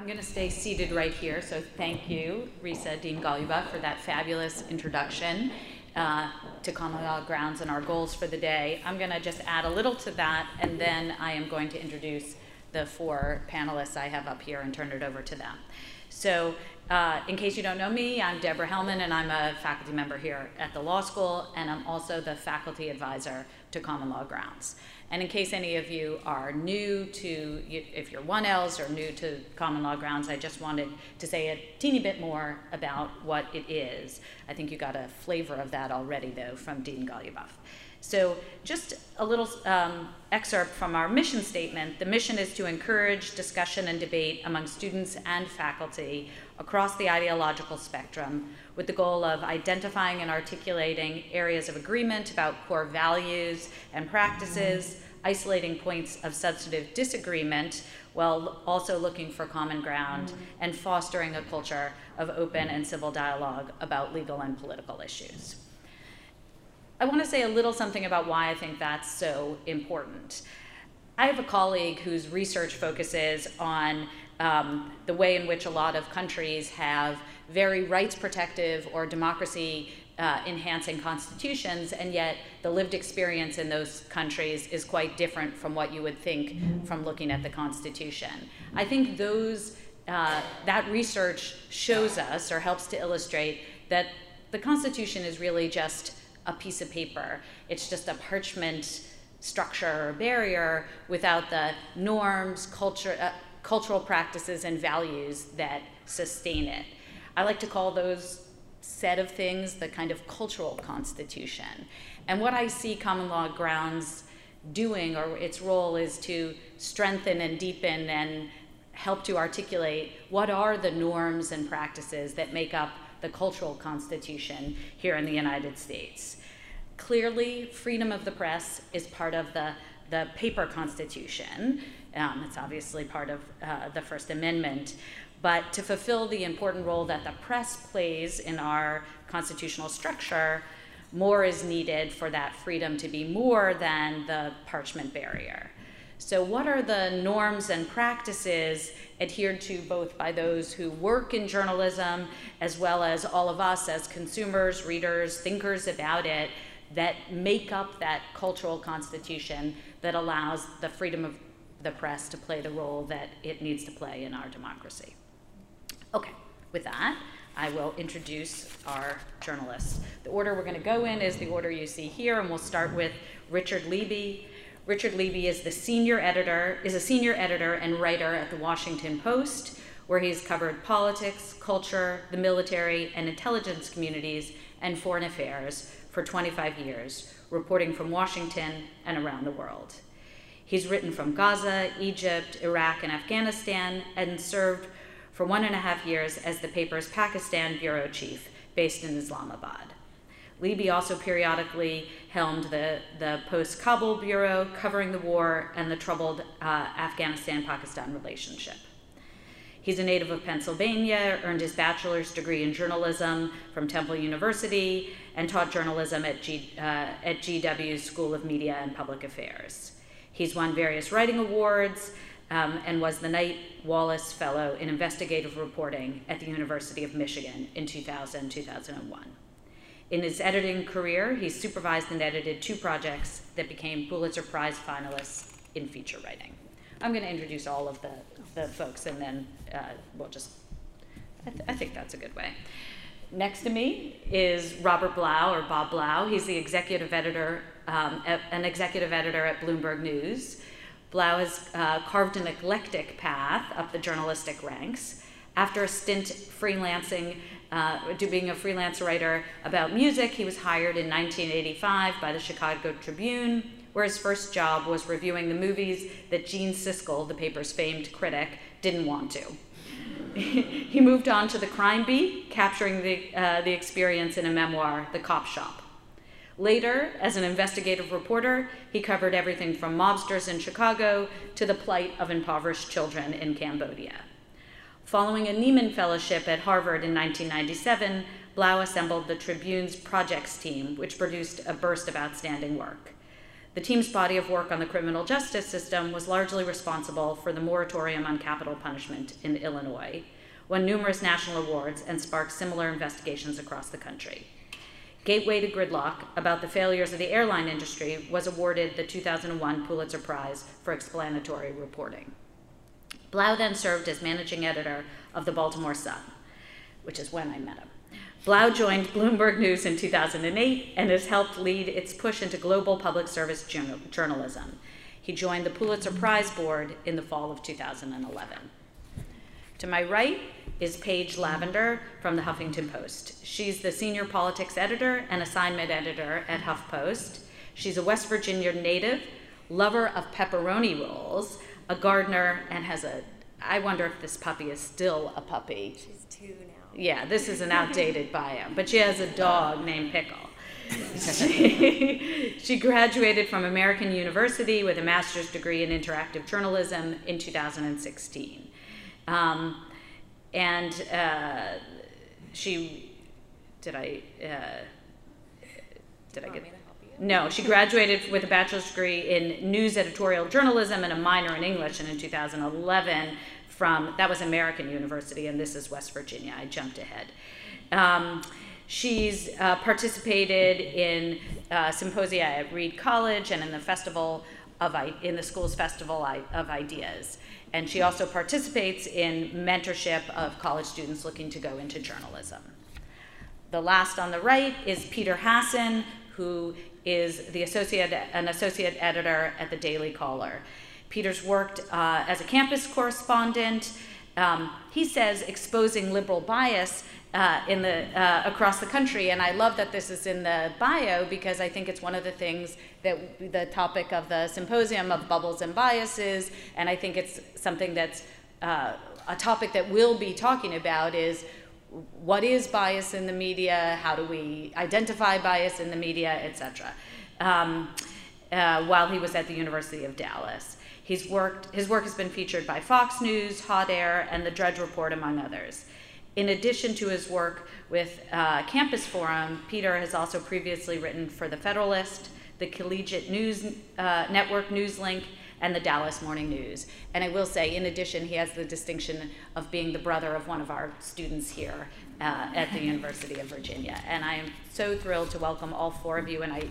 I'm going to stay seated right here, so thank you, Risa Dean Goluboff, for that fabulous introduction to Common Law Grounds and our goals for the day. I'm going to just add a little to that, and then I am going to introduce the four panelists I have up here and turn it over to them. So in case you don't know me, I'm Deborah Hellman, and I'm a faculty member here at the law school, and I'm also the faculty advisor to Common Law Grounds. And in case any of you are new to, if you're 1Ls or new to Common Law Grounds, I just wanted to say a teeny bit more about what it is. I think you got a flavor of that already, though, from Dean Goluboff. So just a little excerpt from our mission statement. The mission is to encourage discussion and debate among students and faculty across the ideological spectrum with the goal of identifying and articulating areas of agreement about core values and practices, isolating points of substantive disagreement while also looking for common ground, and fostering a culture of open and civil dialogue about legal and political issues. I want to say a little something about why I think that's so important. I have a colleague whose research focuses on the way in which a lot of countries have very rights-protective or democracy-enhancing constitutions, and yet the lived experience in those countries is quite different from what you would think from looking at the Constitution. I think those, that research shows us or helps to illustrate that the Constitution is really just a piece of paper. It's just a parchment structure or barrier without the norms, cultural practices, and values that sustain it. I like to call those set of things the kind of cultural constitution. And what I see Common Law Grounds doing, or its role, is to strengthen and deepen and help to articulate what are the norms and practices that make up the cultural constitution here in the United States. Clearly, freedom of the press is part of the paper constitution. It's obviously part of the First Amendment. But to fulfill the important role that the press plays in our constitutional structure, more is needed for that freedom to be more than the parchment barrier. So what are the norms and practices adhered to both by those who work in journalism as well as all of us as consumers, readers, thinkers about it, that make up that cultural constitution that allows the freedom of the press to play the role that it needs to play in our democracy? Okay, with that, I will introduce our journalists. The order we're going to go in is the order you see here, and we'll start with Richard Leiby. Richard Leiby is a senior editor and writer at the Washington Post, where he's covered politics, culture, the military, and intelligence communities, and foreign affairs for 25 years, reporting from Washington and around the world. He's written from Gaza, Egypt, Iraq, and Afghanistan, and served for 1.5 years as the paper's Pakistan bureau chief, based in Islamabad. Leiby also periodically helmed the Post Kabul Bureau, covering the war and the troubled Afghanistan-Pakistan relationship. He's a native of Pennsylvania, earned his bachelor's degree in journalism from Temple University, and taught journalism at GW's School of Media and Public Affairs. He's won various writing awards and was the Knight-Wallace Fellow in Investigative Reporting at the University of Michigan in 2000, 2001. In his editing career, he supervised and edited 2 projects that became Pulitzer Prize finalists in feature writing. I'm going to introduce all of the folks, and then we'll just, I think that's a good way. Next to me is Robert Blau, or Bob Blau. He's the executive editor, an executive editor at Bloomberg News. Blau has carved an eclectic path up the journalistic ranks. After a stint freelancing, being a freelance writer about music, he was hired in 1985 by the Chicago Tribune, where his first job was reviewing the movies that Gene Siskel, the paper's famed critic, didn't want to. He moved on to the crime beat, capturing the experience in a memoir, The Cop Shop. Later, as an investigative reporter, he covered everything from mobsters in Chicago to the plight of impoverished children in Cambodia. Following a Nieman Fellowship at Harvard in 1997, Blau assembled the Tribune's projects team, which produced a burst of outstanding work. The team's body of work on the criminal justice system was largely responsible for the moratorium on capital punishment in Illinois, won numerous national awards, and sparked similar investigations across the country. Gateway to Gridlock, about the failures of the airline industry, was awarded the 2001 Pulitzer Prize for explanatory reporting. Blau then served as managing editor of the Baltimore Sun, which is when I met him. Blau joined Bloomberg News in 2008 and has helped lead its push into global public service journalism. He joined the Pulitzer Prize Board in the fall of 2011. To my right is Paige Lavender from the Huffington Post. She's the senior politics editor and assignment editor at HuffPost. She's a West Virginia native, lover of pepperoni rolls, a gardener, and has a, I wonder if this puppy is still a puppy. She's 2 now. Yeah, this is an outdated bio, but she has a dog named Pickle. She graduated from American University with a master's degree in interactive journalism in 2016. No, she graduated with a bachelor's degree in news editorial journalism and a minor in English, and in 2011 from, that was American University, and this is West Virginia, I jumped ahead. She's participated in symposia at Reed College and in the school's Festival of Ideas. And she also participates in mentorship of college students looking to go into journalism. The last on the right is Peter Hasson, who is the associate editor at the Daily Caller. Peter's worked as a campus correspondent. He says exposing liberal bias across the country, and I love that this is in the bio because I think it's one of the things that the topic of the symposium of bubbles and biases, and I think it's something that's a topic that we'll be talking about is what is bias in the media, how do we identify bias in the media, etc. While he was at the University of Dallas. His work has been featured by Fox News, Hot Air, and the Drudge Report, among others. In addition to his work with Campus Forum, Peter has also previously written for The Federalist, the Collegiate News Network Newslink, and the Dallas Morning News. And I will say, in addition, he has the distinction of being the brother of one of our students here at the University of Virginia. And I am so thrilled to welcome all 4 of you, and I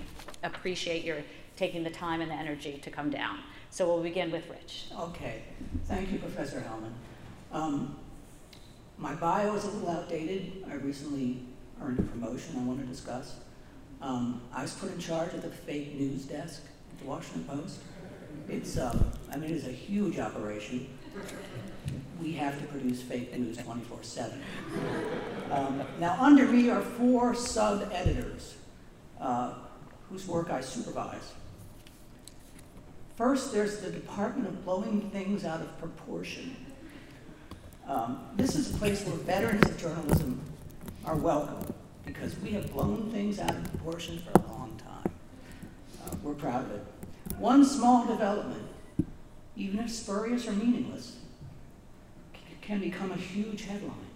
appreciate your taking the time and the energy to come down. So we'll begin with Rich. Okay, thank you, Professor Hellman. My bio is a little outdated. I recently earned a promotion I want to discuss. I was put in charge of the fake news desk at the Washington Post. It's a huge operation. We have to produce fake news 24/7. Now under me are 4 sub-editors whose work I supervise. First, there's the Department of Blowing Things Out of Proportion. This is a place where veterans of journalism are welcome because we have blown things out of proportion for a long time. We're proud of it. One small development, even if spurious or meaningless, can become a huge headline.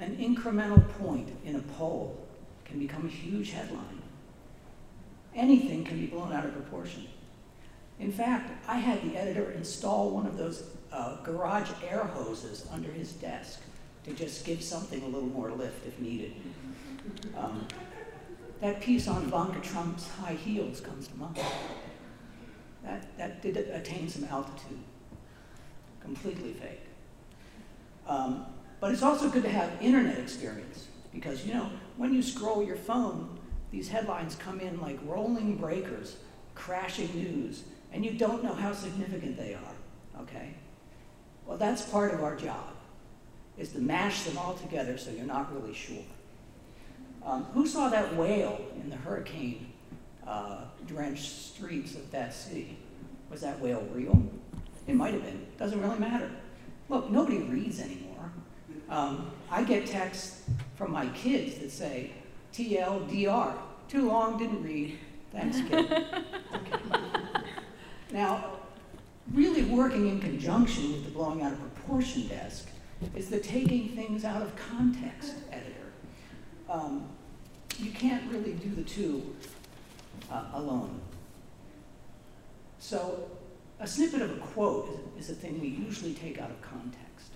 An incremental point in a poll can become a huge headline. Anything can be blown out of proportion. In fact, I had the editor install one of those garage air hoses under his desk to just give something a little more lift if needed. That piece on Ivanka Trump's high heels comes to mind. That did attain some altitude. Completely fake. But it's also good to have internet experience because, you know, when you scroll your phone, these headlines come in like rolling breakers, crashing news, and you don't know how significant they are, okay? Well, that's part of our job, is to mash them all together so you're not really sure. Who saw that whale in the hurricane-drenched streets of that city? Was that whale real? It might have been. Doesn't really matter. Look, nobody reads anymore. I get texts from my kids that say, TLDR, too long, didn't read, thanks, kid. Okay. Now, really working in conjunction with the blowing out of proportion desk is the taking things out of context editor. You can't really do the two alone. So a snippet of a quote is a thing we usually take out of context.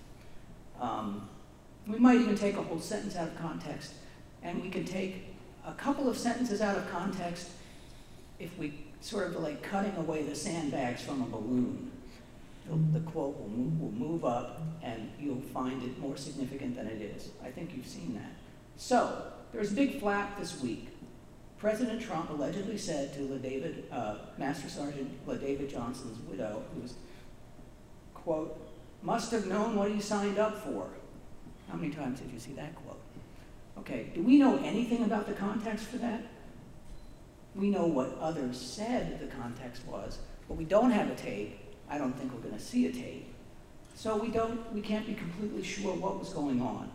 We might even take a whole sentence out of context, and we can take a couple of sentences out of context if we sort of like cutting away the sandbags from a balloon. The quote will move up, and you'll find it more significant than it is. I think you've seen that. So there's a big flap this week. President Trump allegedly said to Master Sergeant LaDavid Johnson's widow, who's, quote, "must have known what he signed up for." How many times did you see that quote? Okay, do we know anything about the context for that? We know what others said the context was, but we don't have a tape. I don't think we're going to see a tape. So we can't be completely sure what was going on.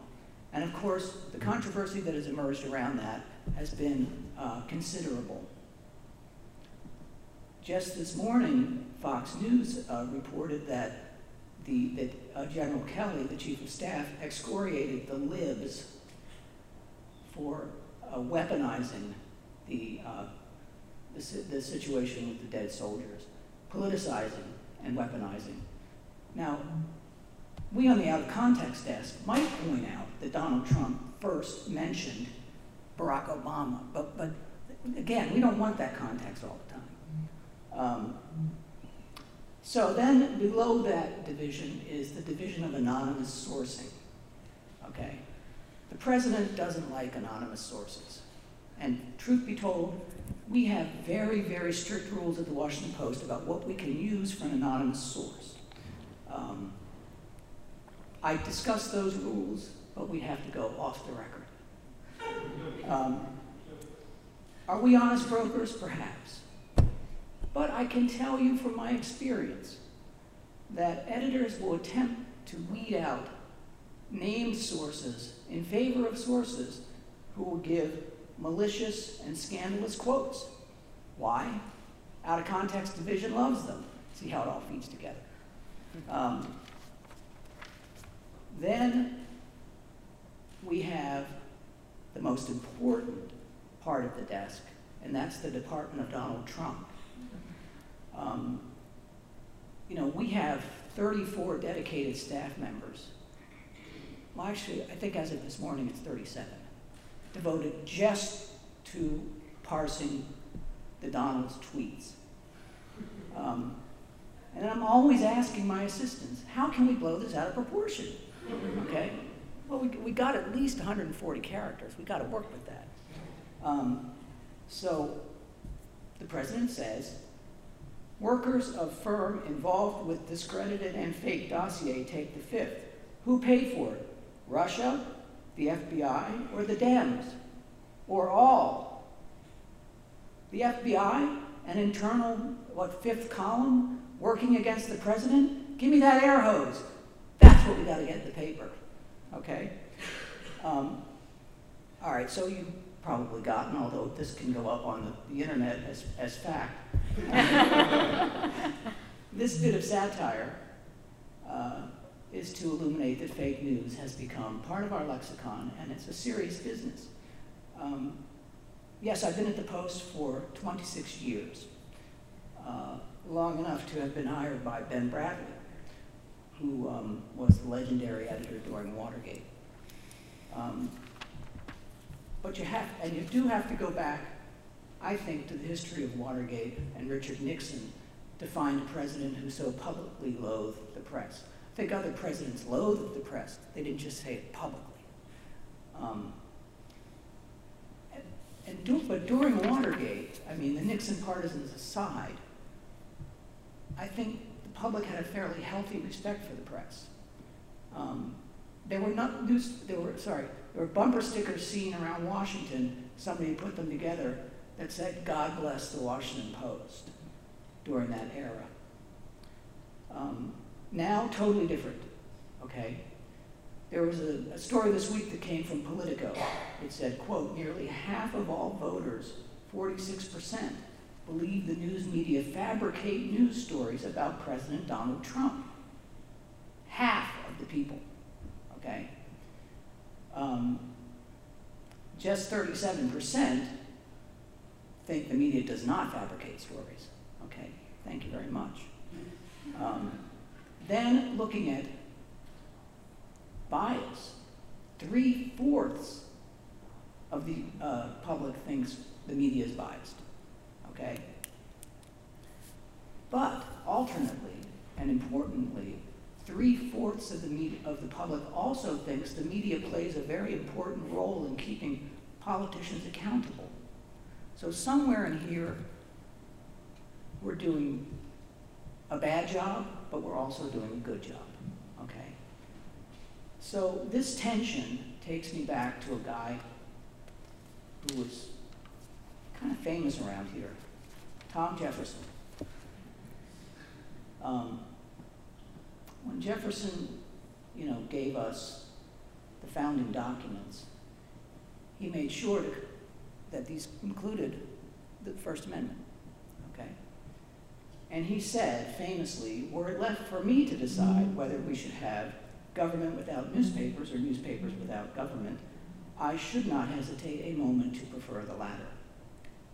And of course, the controversy that has emerged around that has been considerable. Just this morning, Fox News reported that General Kelly, the chief of staff, excoriated the libs for weaponizing the situation with the dead soldiers, politicizing and weaponizing. Now, we on the Out of Context desk might point out that Donald Trump first mentioned Barack Obama, but again, we don't want that context all the time. So then below that division is the division of anonymous sourcing, okay? The president doesn't like anonymous sources. And truth be told, we have very, very strict rules at the Washington Post about what we can use for an anonymous source. I discussed those rules, but we'd have to go off the record. Are we honest brokers? Perhaps. But I can tell you from my experience that editors will attempt to weed out named sources in favor of sources who will give malicious and scandalous quotes. Why? Out of context division loves them. See how it all feeds together. Then we have the most important part of the desk, and that's the department of Donald Trump. You know, we have 34 dedicated staff members. Well, actually, I think as of this morning, it's 37. Devoted just to parsing the Donald's tweets. And I'm always asking my assistants, how can we blow this out of proportion? Okay? Well, we got at least 140 characters. We got to work with that. So the president says, workers of firm involved with discredited and fake dossier take the fifth. Who paid for it? Russia? The FBI, or the Dems, or all? The FBI, an internal, what, fifth column, working against the president? Give me that air hose. That's what we gotta get in the paper, okay? All right, so you've probably gotten, although this can go up on the internet as fact. This bit of satire, is to illuminate that fake news has become part of our lexicon, and it's a serious business. Yes, I've been at the Post for 26 years, long enough to have been hired by Ben Bradlee, who was the legendary editor during Watergate. But you do have to go back, I think, to the history of Watergate and Richard Nixon to find a president who so publicly loathed the press. I think other presidents loathed the press. They didn't just say it publicly. But during Watergate, I mean, the Nixon partisans aside, I think the public had a fairly healthy respect for the press. There were bumper stickers seen around Washington. Somebody put them together that said, "God bless the Washington Post," during that era. Now, totally different, okay? There was a story this week that came from Politico. It said, quote, nearly half of all voters, 46%, believe the news media fabricate news stories about President Donald Trump. Half of the people, okay? Just 37% think the media does not fabricate stories, okay? Thank you very much. Then looking at bias, 3/4 of the public thinks the media is biased, okay? But alternately, and importantly, 3/4 of the public also thinks the media plays a very important role in keeping politicians accountable. So somewhere in here, we're doing a bad job, but we're also doing a good job, okay? So this tension takes me back to a guy who was kind of famous around here, Tom Jefferson. When Jefferson, you know, gave us the founding documents, he made sure that these included the First Amendment, okay? And he said, famously, were it left for me to decide whether we should have government without newspapers or newspapers without government, I should not hesitate a moment to prefer the latter.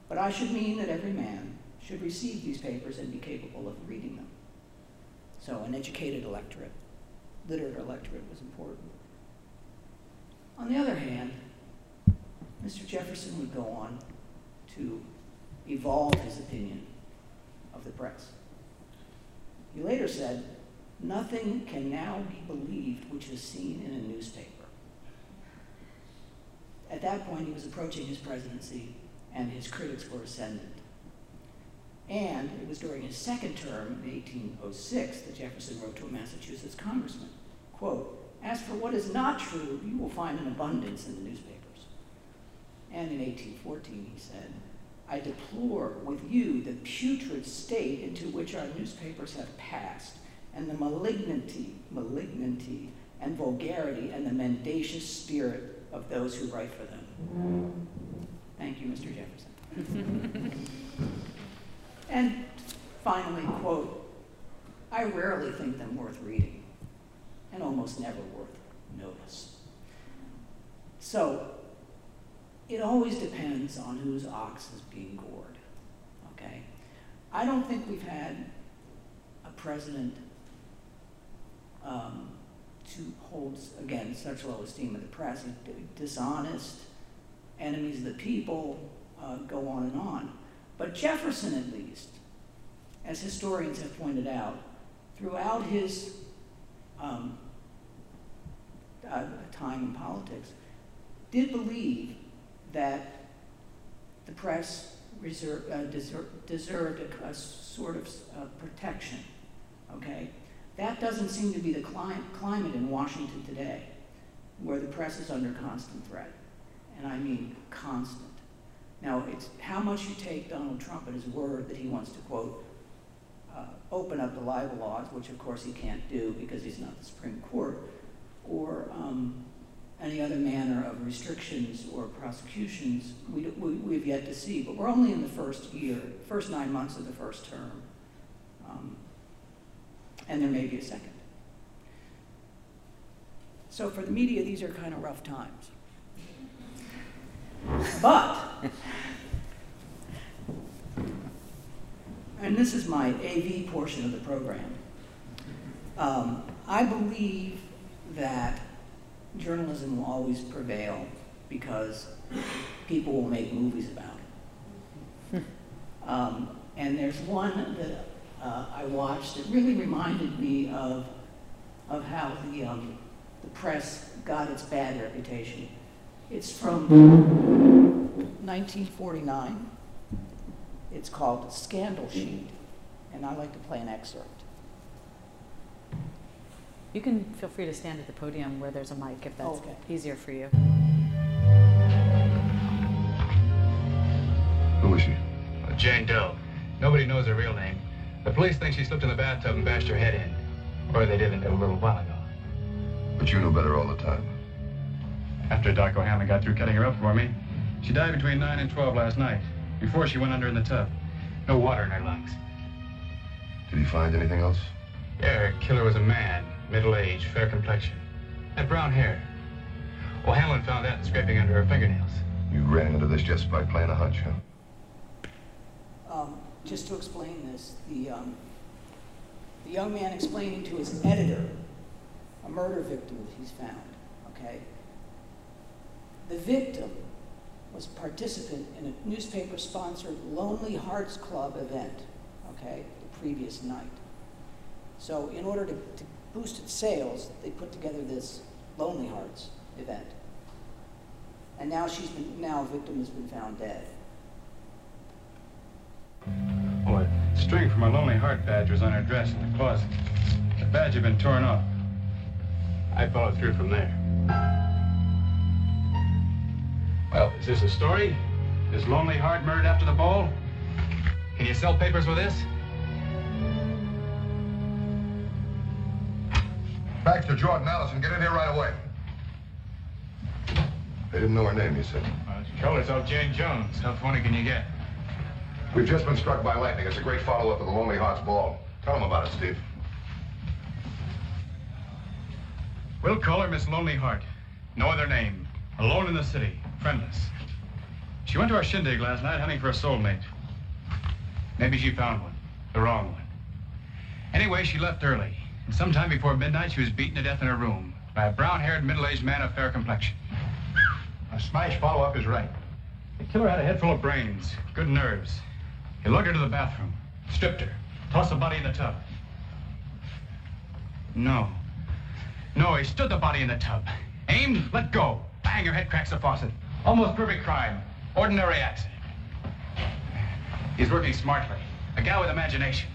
But I should mean that every man should receive these papers and be capable of reading them. So an educated electorate, literate electorate was important. On the other hand, Mr. Jefferson would go on to evolve his opinion of the press. He later said, nothing can now be believed which is seen in a newspaper. At that point, he was approaching his presidency, and his critics were ascendant. And it was during his second term in 1806 that Jefferson wrote to a Massachusetts congressman, quote, as for what is not true, you will find an abundance in the newspapers. And in 1814, he said, I deplore with you the putrid state into which our newspapers have passed, and the malignity and vulgarity and the mendacious spirit of those who write for them. Thank you, Mr. Jefferson. And finally, quote, I rarely think them worth reading, and almost never worth notice. So it always depends on whose ox is being gored, okay? I don't think we've had a president who holds, again, such low esteem of the press, dishonest, enemies of the people, go on and on. But Jefferson, at least, as historians have pointed out, throughout his time in politics, did believe that the press deserved a sort of protection, okay? That doesn't seem to be the climate in Washington today, where the press is under constant threat, and I mean constant. Now, it's how much you take Donald Trump at his word that he wants to, quote, open up the libel laws, which of course he can't do because he's not the Supreme Court, or any other manner of restrictions or prosecutions, we've yet to see, but we're only in the first year, first 9 months of the first term, and there may be a second. So for the media, these are kind of rough times. But, and this is my AV portion of the program, I believe that journalism will always prevail because people will make movies about it. And there's one that I watched that really reminded me of how the press got its bad reputation. It's from 1949. It's called Scandal Sheet, and I like to play an excerpt. You can feel free to stand at the podium where there's a mic if that's easier for you. Who is she? Jane Doe. Nobody knows her real name. The police think she slipped in the bathtub and bashed her head in. Or they didn't a little while ago. But you know better all the time. After Doc O'Hanlon got through cutting her up for me, she died between 9 and 12 last night, before she went under in the tub. No water in her lungs. Did he find anything else? Yeah, her killer was a man, middle-aged, fair complexion, and brown hair. O'Hanlon found that scraping under her fingernails. You ran into this just by playing a hunch, huh? just to explain this, the young man explaining to his editor a murder victim that he's found, okay? The victim was a participant in a newspaper-sponsored Lonely Hearts Club event, okay, the previous night. So in order to boost its sales, they put together this Lonely Hearts event. And now now a victim has been found dead. Boy, the string from my Lonely Heart badge was on her dress in the closet. The badge had been torn off. I followed through from there. Well, is this a story? Is Lonely Heart murdered after the ball? Can you sell papers with this? Baxter, Jordan, Allison, get in here right away. They didn't know her name, you said. Well, she told us, old Jane Jones. How funny can you get? We've just been struck by lightning. It's a great follow-up of the Lonely Hearts Ball. Tell them about it, Steve. We'll call her Miss Lonely Heart. No other name. Alone in the city. Friendless. She went to our shindig last night hunting for a soulmate. Maybe she found one. The wrong one. Anyway, she left early. And sometime before midnight, she was beaten to death in her room by a brown-haired, middle-aged man of fair complexion. A smash follow-up is right. The killer had a head full of brains, good nerves. He lugged her to the bathroom, stripped her, tossed the body in the tub. No, he stood the body in the tub. Aimed, let go. Bang, her head cracks the faucet. Almost perfect crime. Ordinary accident. He's working smartly. A guy with imagination.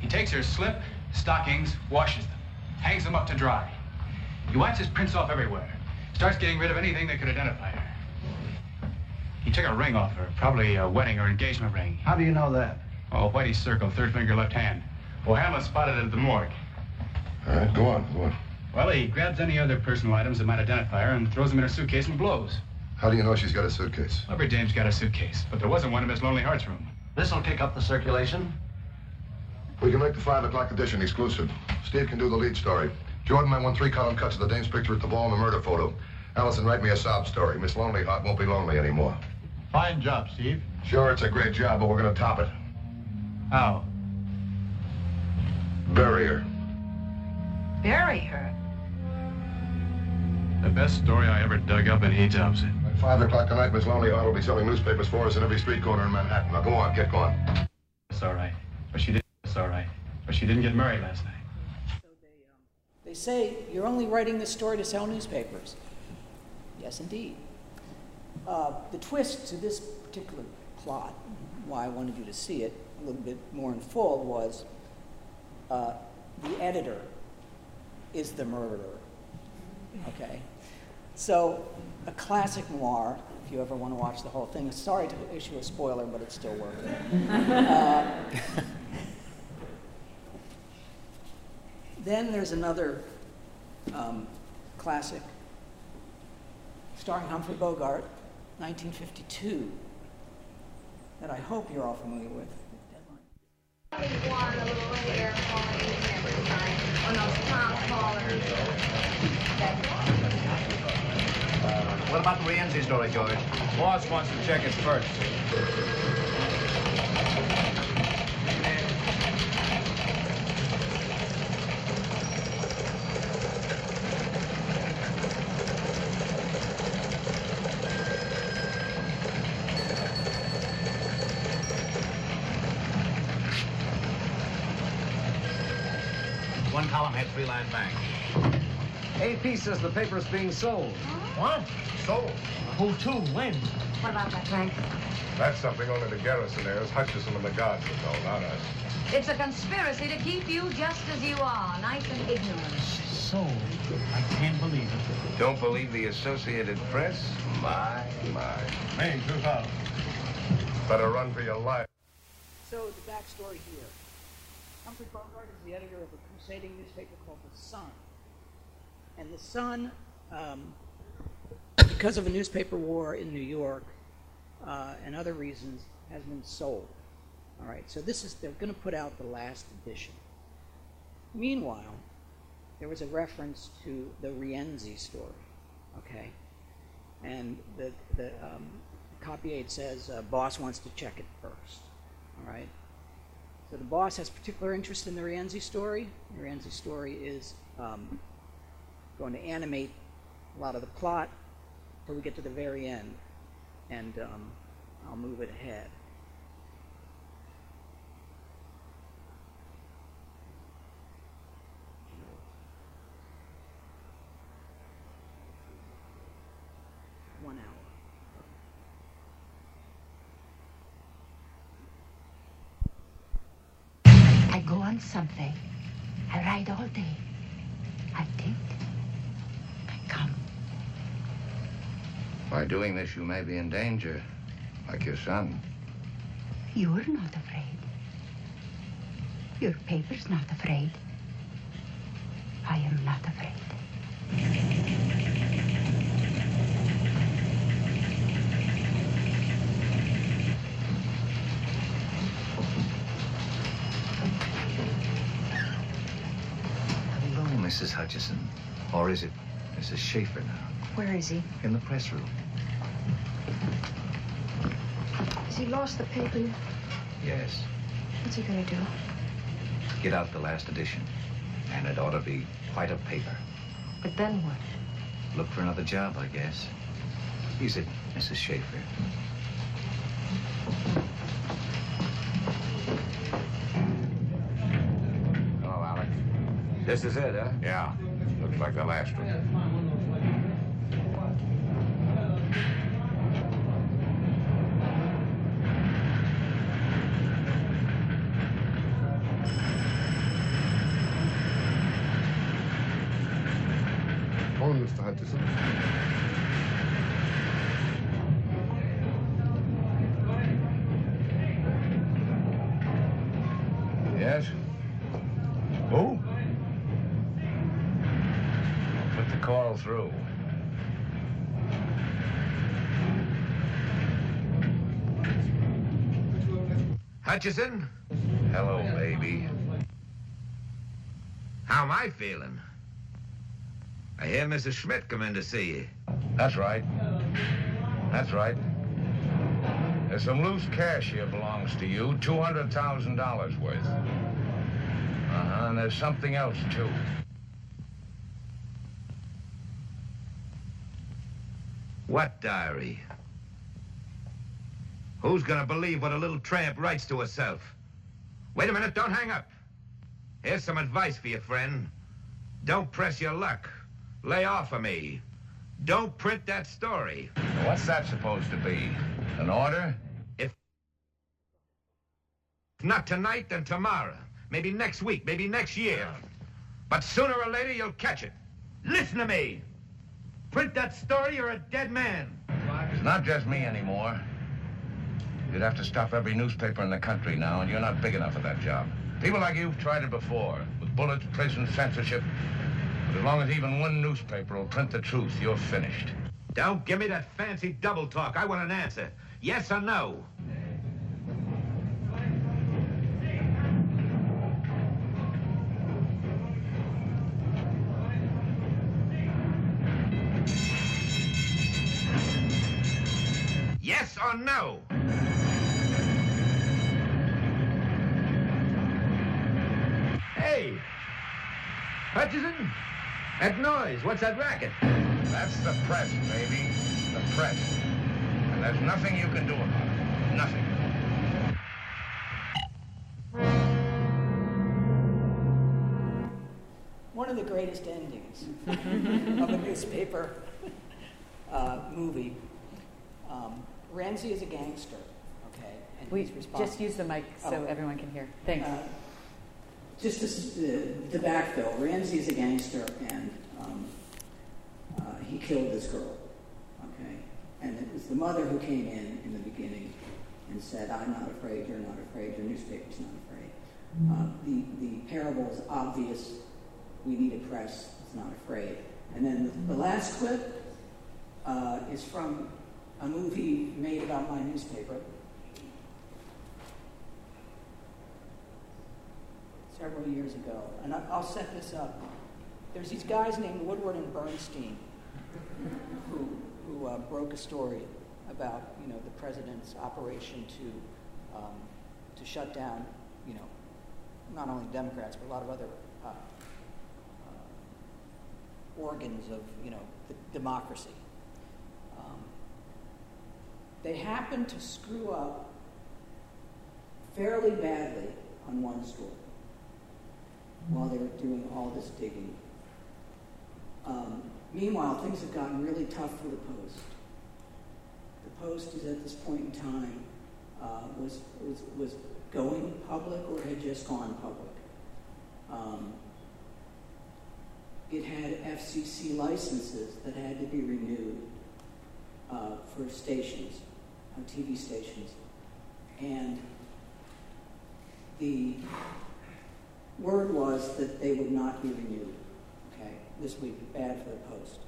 He takes her slip, stockings, washes them, hangs them up to dry. He wipes his prints off everywhere. Starts getting rid of anything that could identify her. He took a ring off her, probably a wedding or engagement ring. How do you know that? Oh, whitey circle, third finger, left hand. Well, Hamlet spotted it at the morgue. All right, go on. Well, he grabs any other personal items that might identify her and throws them in her suitcase and blows. How do you know she's got a suitcase? Every dame's got a suitcase, but there wasn't one in Miss Lonely Heart's room. This'll kick up the circulation. We can make the 5 o'clock edition exclusive. Steve can do the lead story. Jordan, I want 3-column cuts of the dame's picture at the ball and the murder photo. Allison, write me a sob story. Miss Lonely Heart won't be lonely anymore. Fine job, Steve. Sure, it's a great job, but we're going to top it. How? Bury her. Bury her? The best story I ever dug up, and he tops it. At 5 o'clock tonight, Miss Lonely Heart will be selling newspapers for us in every street corner in Manhattan. Now, go on, get going. It's all right. But she didn't get married last night. They say, you're only writing this story to sell newspapers. Yes, indeed. The twist to this particular plot, why I wanted you to see it a little bit more in full, was the editor is the murderer, okay? So a classic noir, if you ever want to watch the whole thing. Sorry to issue a spoiler, but it's still working. Then there's another classic starring Humphrey Bogart, 1952, that I hope you're all familiar with. Deadline. A little later, every time on those Tom callers. What about the Rienzi story, George? Boss wants to check it first. Three-line bank. AP says the paper's being sold. What? Sold? Who to? When? What about that, Frank? That's something only the garrison heirs, Hutchison and the guards have told, not us. It's a conspiracy to keep you just as you are, nice and ignorant. Sold? I can't believe it. Don't believe the Associated Press? My. Maine, 2000. Better run for your life. So, the backstory here. Humphrey Bogart is the editor of a crusading newspaper called The Sun. And The Sun, because of a newspaper war in New York and other reasons, has been sold. All right, so this is, they're going to put out the last edition. Meanwhile, there was a reference to the Rienzi story, okay? And the copy aide says, boss wants to check it first, all right? So the boss has particular interest in the Rienzi story. The Rienzi story is going to animate a lot of the plot until we get to the very end, and I'll move it ahead. I go on something. I ride all day. I think. I come. By doing this, you may be in danger, like your son. You're not afraid. Your paper's not afraid. I am not afraid. Mrs. Hutchison, or is it Mrs. Schaefer now? Where is he? In the press room. Has he lost the paper? Yes. What's he gonna do? Get out the last edition, and it ought to be quite a paper. But then what? Look for another job, I guess. Is it Mrs. Schaefer? This is it, huh? Yeah. Looks like the last one. Come on, Mr. Hutchison. Yes? Who? Call through. Hutchison? Hello, baby. How am I feeling? I hear Mrs. Schmidt come in to see you. That's right. That's right. There's some loose cash here belongs to you, $200,000 worth. Uh-huh, and there's something else, too. What diary? Who's gonna believe what a little tramp writes to herself? Wait a minute, don't hang up. Here's some advice for you, friend. Don't press your luck. Lay off of me. Don't print that story. What's that supposed to be? An order? If not tonight, then tomorrow. Maybe next week, maybe next year. But sooner or later, you'll catch it. Listen to me. Print that story, you're a dead man. It's not just me anymore. You'd have to stuff every newspaper in the country now, and you're not big enough for that job. People like you've tried it before, with bullets, prison, censorship. But as long as even one newspaper will print the truth, you're finished. Don't give me that fancy double talk. I want an answer. Yes or no? Yes or no? Hey! Hutchison? That noise, what's that racket? That's the press, baby. The press. And there's nothing you can do about it. Nothing. One of the greatest endings of a newspaper movie. Ramsey is a gangster, okay? And we just use the mic so everyone can hear. Thanks. Just the backfill. Ramsey is a gangster, and he killed this girl, okay? And it was the mother who came in the beginning and said, I'm not afraid, you're not afraid, your newspaper's not afraid. The parable is obvious. We need a press that's not afraid. And then the last clip is from a movie made about my newspaper. Several years ago. And I'll set this up. There's these guys named Woodward and Bernstein who broke a story about, you know, the president's operation to shut down, you know, not only Democrats, but a lot of other organs of, the democracy. They happen to screw up fairly badly on one story while they were doing all this digging. Meanwhile, things have gotten really tough for the Post. The Post is at this point in time was going public or had just gone public. It had FCC licenses that had to be renewed for stations, TV stations, and the word was that they would not be renewed. Okay, this would be bad for the Post.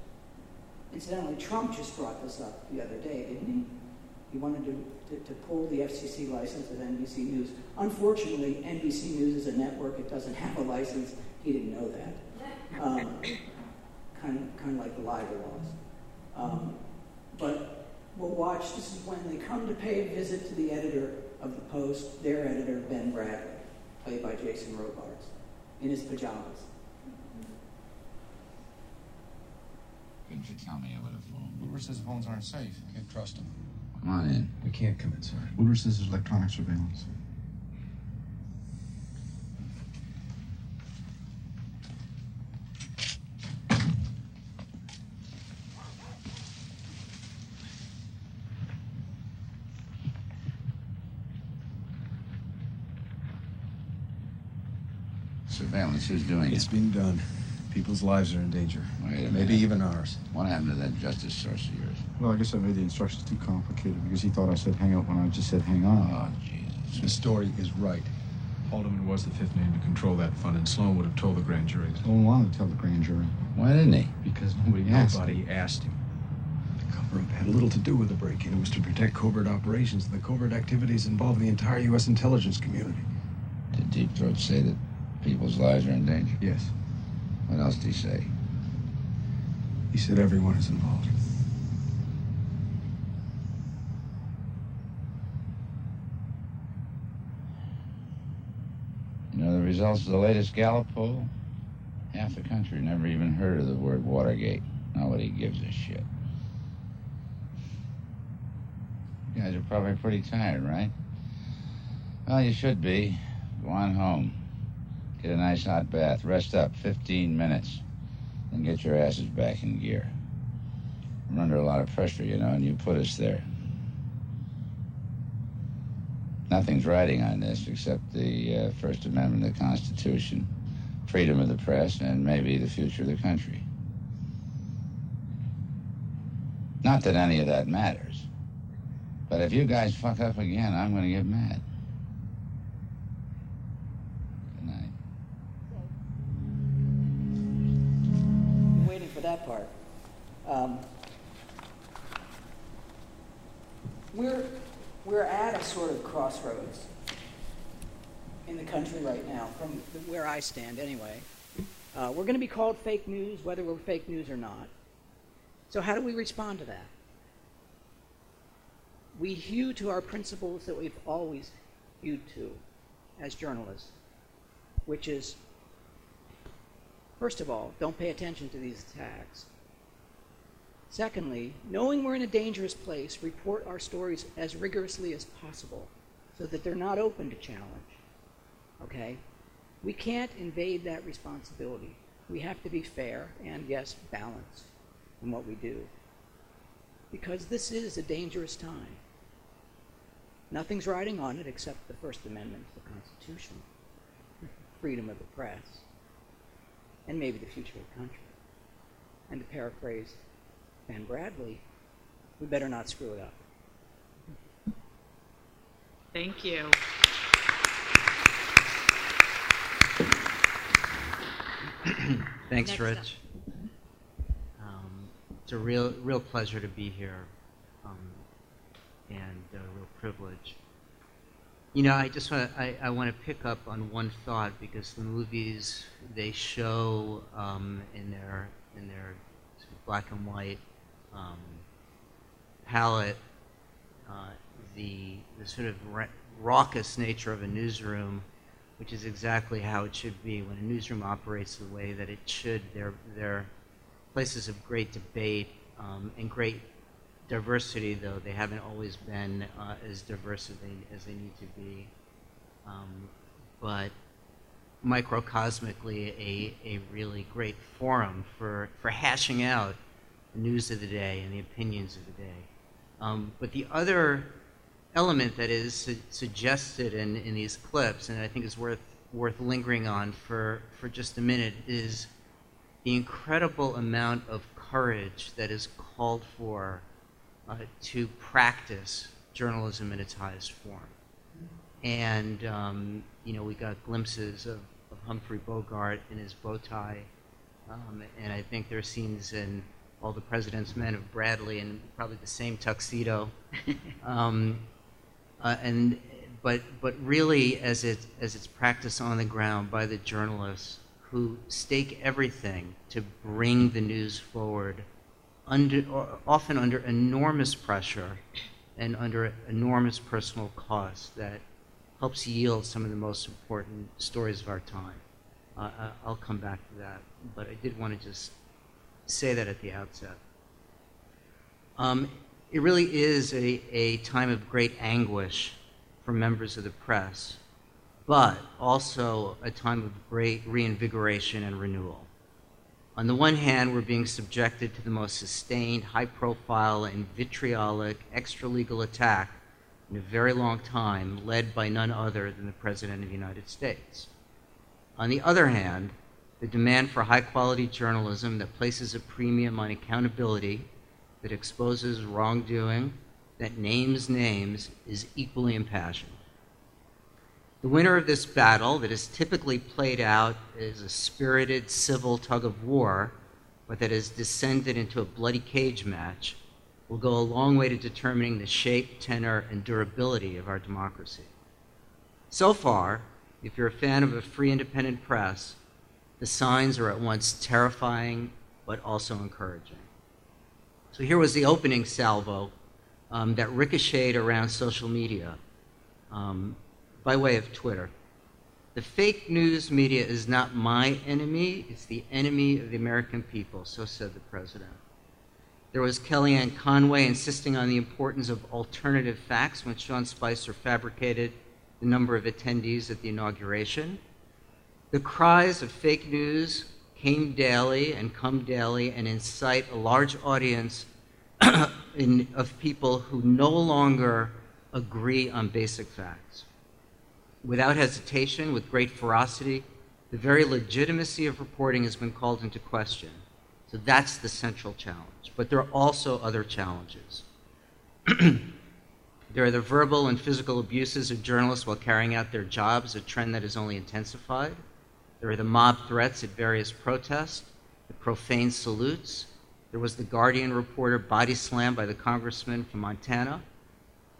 Incidentally, Trump just brought this up the other day, didn't he? He wanted to pull the FCC license of NBC News. Unfortunately, NBC News is a network; it doesn't have a license. He didn't know that. Kind of like the libel laws. But we'll watch. This is when they come to pay a visit to the editor of the Post, their editor, Ben Bradlee, played by Jason Robards, in his pajamas. Couldn't you tell me over the phone? Woodward says the phones aren't safe. I can't trust them. Come on in. We can't come inside. Woodward says there's electronic surveillance. Surveillance, who's doing it? It's being done. People's lives are in danger. Maybe even ours. What happened to that justice source of yours? Well, I guess I made the instructions too complicated because he thought I said hang up when I just said hang on. Oh, Jesus. The story is right. Haldeman was the fifth name to control that fund, and Sloan would have told the grand jury. Sloan wanted to tell the grand jury. Why didn't he? Because nobody asked him. The cover-up had little to do with the break-in. It was to protect covert operations, and the covert activities involved the entire U.S. intelligence community. Did Deep Throat say that people's lives are in danger? Yes. What else did he say? He said everyone is involved. You know the results of the latest Gallup poll? Half the country never even heard of the word Watergate. Nobody gives a shit. You guys are probably pretty tired, right? Well, you should be. Go on home. Get a nice hot bath, rest up 15 minutes, and get your asses back in gear. We're under a lot of pressure, and you put us there. Nothing's riding on this except the First Amendment of the Constitution, freedom of the press, and maybe the future of the country. Not that any of that matters, but if you guys fuck up again, I'm going to get mad. That part. We're at a sort of crossroads in the country right now, from where I stand anyway. We're going to be called fake news, whether we're fake news or not. So how do we respond to that? We hew to our principles that we've always hewed to as journalists, which is, first of all, don't pay attention to these attacks. Secondly, knowing we're in a dangerous place, report our stories as rigorously as possible so that they're not open to challenge. Okay? We can't invade that responsibility. We have to be fair and, yes, balanced in what we do, because this is a dangerous time. Nothing's riding on it except the First Amendment to the Constitution, freedom of the press, and maybe the future of the country. And to paraphrase Ben Bradlee, we better not screw it up. Thank you. Thanks, next, Rich. It's a real pleasure to be here, and a real privilege. I just want to—I want to pick up on one thought, because the movies they show in their sort of black and white palette the sort of raucous nature of a newsroom, which is exactly how it should be when a newsroom operates the way that it should. They're places of great debate and great diversity, though they haven't always been as diverse as they need to be. But microcosmically, a really great forum for hashing out the news of the day and the opinions of the day. But the other element that is suggested in these clips, and I think is worth lingering on for just a minute, is the incredible amount of courage that is called for to practice journalism in its highest form. And we got glimpses of Humphrey Bogart in his bow tie, and I think there are scenes in All the President's Men of Bradlee in probably the same tuxedo. But really, as it's practiced on the ground by the journalists who stake everything to bring the news forward, often under enormous pressure and under enormous personal cost, that helps yield some of the most important stories of our time. I'll come back to that, but I did want to just say that at the outset. It really is a time of great anguish for members of the press, but also a time of great reinvigoration and renewal. On the one hand, we're being subjected to the most sustained, high-profile, and vitriolic extra-legal attack in a very long time, led by none other than the President of the United States. On the other hand, the demand for high-quality journalism that places a premium on accountability, that exposes wrongdoing, that names names, is equally impassioned. The winner of this battle, that is typically played out as a spirited civil tug-of-war, but that has descended into a bloody cage match, will go a long way to determining the shape, tenor, and durability of our democracy. So far, if you're a fan of a free, independent press, the signs are at once terrifying, but also encouraging. So here was the opening salvo that ricocheted around social media by way of Twitter. The fake news media is not my enemy, it's the enemy of the American people, so said the President. There was Kellyanne Conway insisting on the importance of alternative facts when Sean Spicer fabricated the number of attendees at the inauguration. The cries of fake news came daily and come daily and incite a large audience of people who no longer agree on basic facts. Without hesitation, with great ferocity, the very legitimacy of reporting has been called into question. So that's the central challenge. But there are also other challenges. There are the verbal and physical abuses of journalists while carrying out their jobs, a trend that has only intensified. There were the mob threats at various protests, the profane salutes. There was the Guardian reporter body slammed by the congressman from Montana.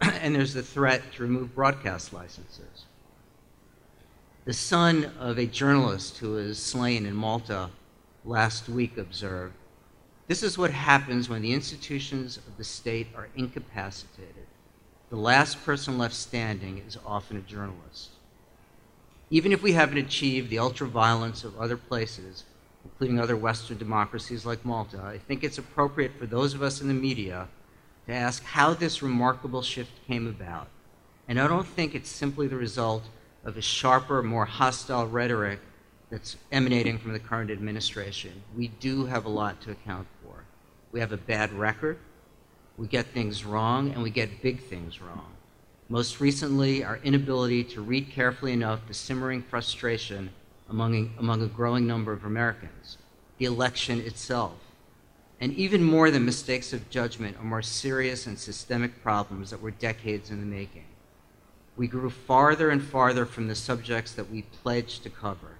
And there's the threat to remove broadcast licenses. The son of a journalist who was slain in Malta last week observed, "This is what happens when the institutions of the state are incapacitated. The last person left standing is often a journalist." Even if we haven't achieved the ultra-violence of other places, including other Western democracies like Malta, I think it's appropriate for those of us in the media to ask how this remarkable shift came about. And I don't think it's simply the result of a sharper, more hostile rhetoric that's emanating from the current administration. We do have a lot to account for. We have a bad record, we get things wrong, and we get big things wrong. Most recently, our inability to read carefully enough the simmering frustration among a growing number of Americans, the election itself, and even more than mistakes of judgment are more serious and systemic problems that were decades in the making. We grew farther and farther from the subjects that we pledged to cover.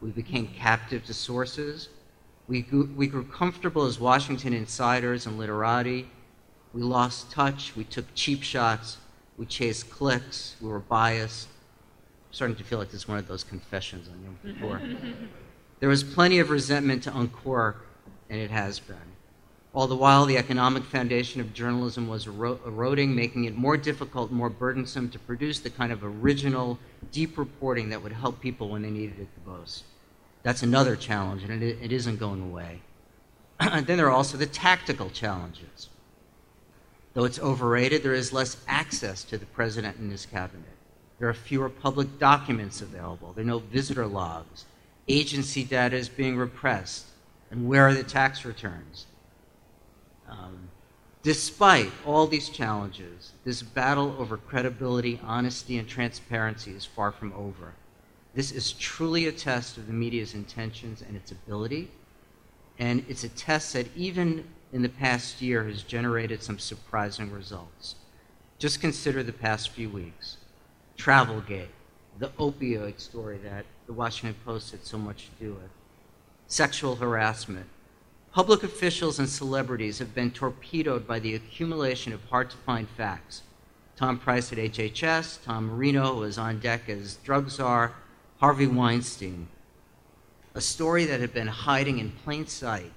We became captive to sources. We grew comfortable as Washington insiders and literati. We lost touch, we took cheap shots, we chased clicks, we were biased. I'm starting to feel like this is one of those confessions on Yom Kippur. There was plenty of resentment to uncork, and it has been. All the while, the economic foundation of journalism was eroding, making it more difficult, more burdensome to produce the kind of original, deep reporting that would help people when they needed it the most. That's another challenge, and it isn't going away. And then there are also the tactical challenges. Though it's overrated, there is less access to the president and his cabinet. There are fewer public documents available. There are no visitor logs. Agency data is being repressed. And where are the tax returns? Despite all these challenges, this battle over credibility, honesty, and transparency is far from over. This is truly a test of the media's intentions and its ability, and it's a test that even in the past year has generated some surprising results. Just consider the past few weeks. Travelgate, the opioid story that the Washington Post had so much to do with, sexual harassment. Public officials and celebrities have been torpedoed by the accumulation of hard-to-find facts. Tom Price at HHS, Tom Marino was on deck as drug czar, Harvey Weinstein. A story that had been hiding in plain sight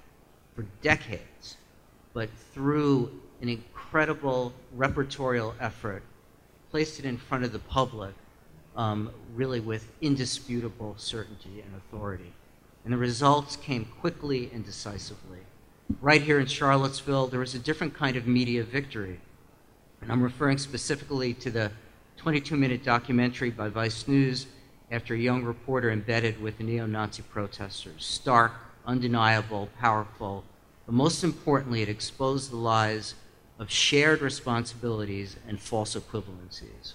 for decades, but through an incredible reportorial effort, placed it in front of the public really with indisputable certainty and authority. And the results came quickly and decisively. Right here in Charlottesville, there was a different kind of media victory. And I'm referring specifically to the 22-minute documentary by Vice News after a young reporter embedded with the neo-Nazi protesters. Stark, undeniable, powerful. But most importantly, it exposed the lies of shared responsibilities and false equivalencies.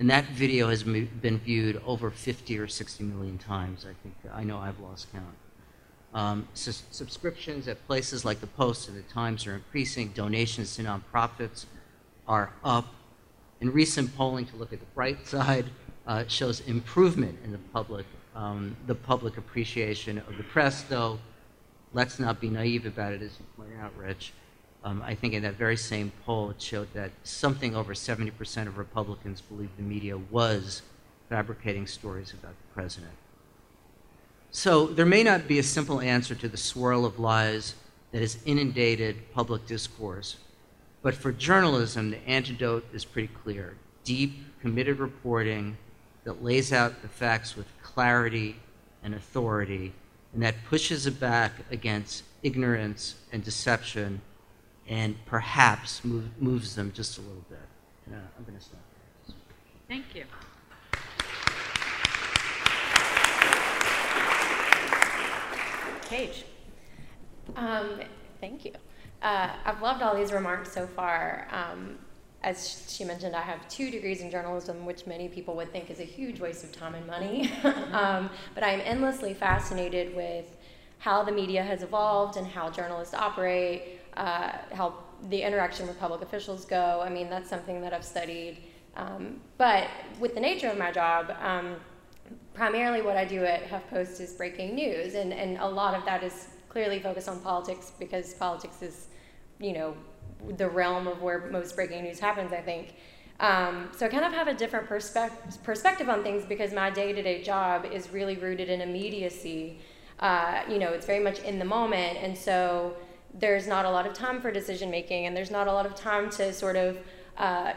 And that video has been viewed over 50 or 60 million times, I think. I know I've lost count. Subscriptions at places like the Post and the Times are increasing. Donations to nonprofits are up. In recent polling, to look at the bright side, shows improvement in the public appreciation of the press, though let's not be naive about it, as you pointed out, Rich. I think in that very same poll, it showed that something over 70% of Republicans believe the media was fabricating stories about the president. So there may not be a simple answer to the swirl of lies that has inundated public discourse. But for journalism, the antidote is pretty clear. Deep, committed reporting that lays out the facts with clarity and authority, and that pushes it back against ignorance and deception, and perhaps moves them just a little bit. And, I'm going to stop there. Thank you. Paige. Thank you. I've loved all these remarks so far. As she mentioned, I have 2 degrees in journalism, which many people would think is a huge waste of time and money. But I'm endlessly fascinated with how the media has evolved and how journalists operate, how the interaction with public officials go. I mean, that's something that I've studied. But with the nature of my job, primarily what I do at HuffPost is breaking news, and a lot of that is clearly focused on politics because politics is, you know, the realm of where most breaking news happens, I think. So I kind of have a different perspective on things because my day-to-day job is really rooted in immediacy. You know, it's very much in the moment, and so there's not a lot of time for decision-making, and there's not a lot of time to sort of,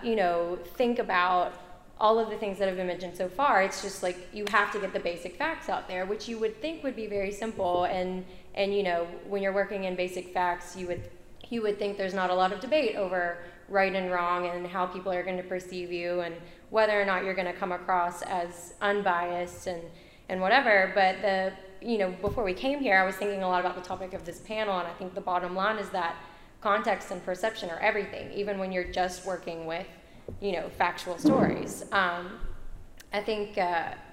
you know, think about all of the things that have been mentioned so far. It's just like you have to get the basic facts out there, which you would think would be very simple. And you know, when you're working in basic facts, you would think there's not a lot of debate over right and wrong and how people are going to perceive you and whether or not you're going to come across as unbiased and whatever. But the, you know, before we came here, I was thinking a lot about the topic of this panel, and I think the bottom line is that context and perception are everything, even when you're just working with, you know, factual stories. I think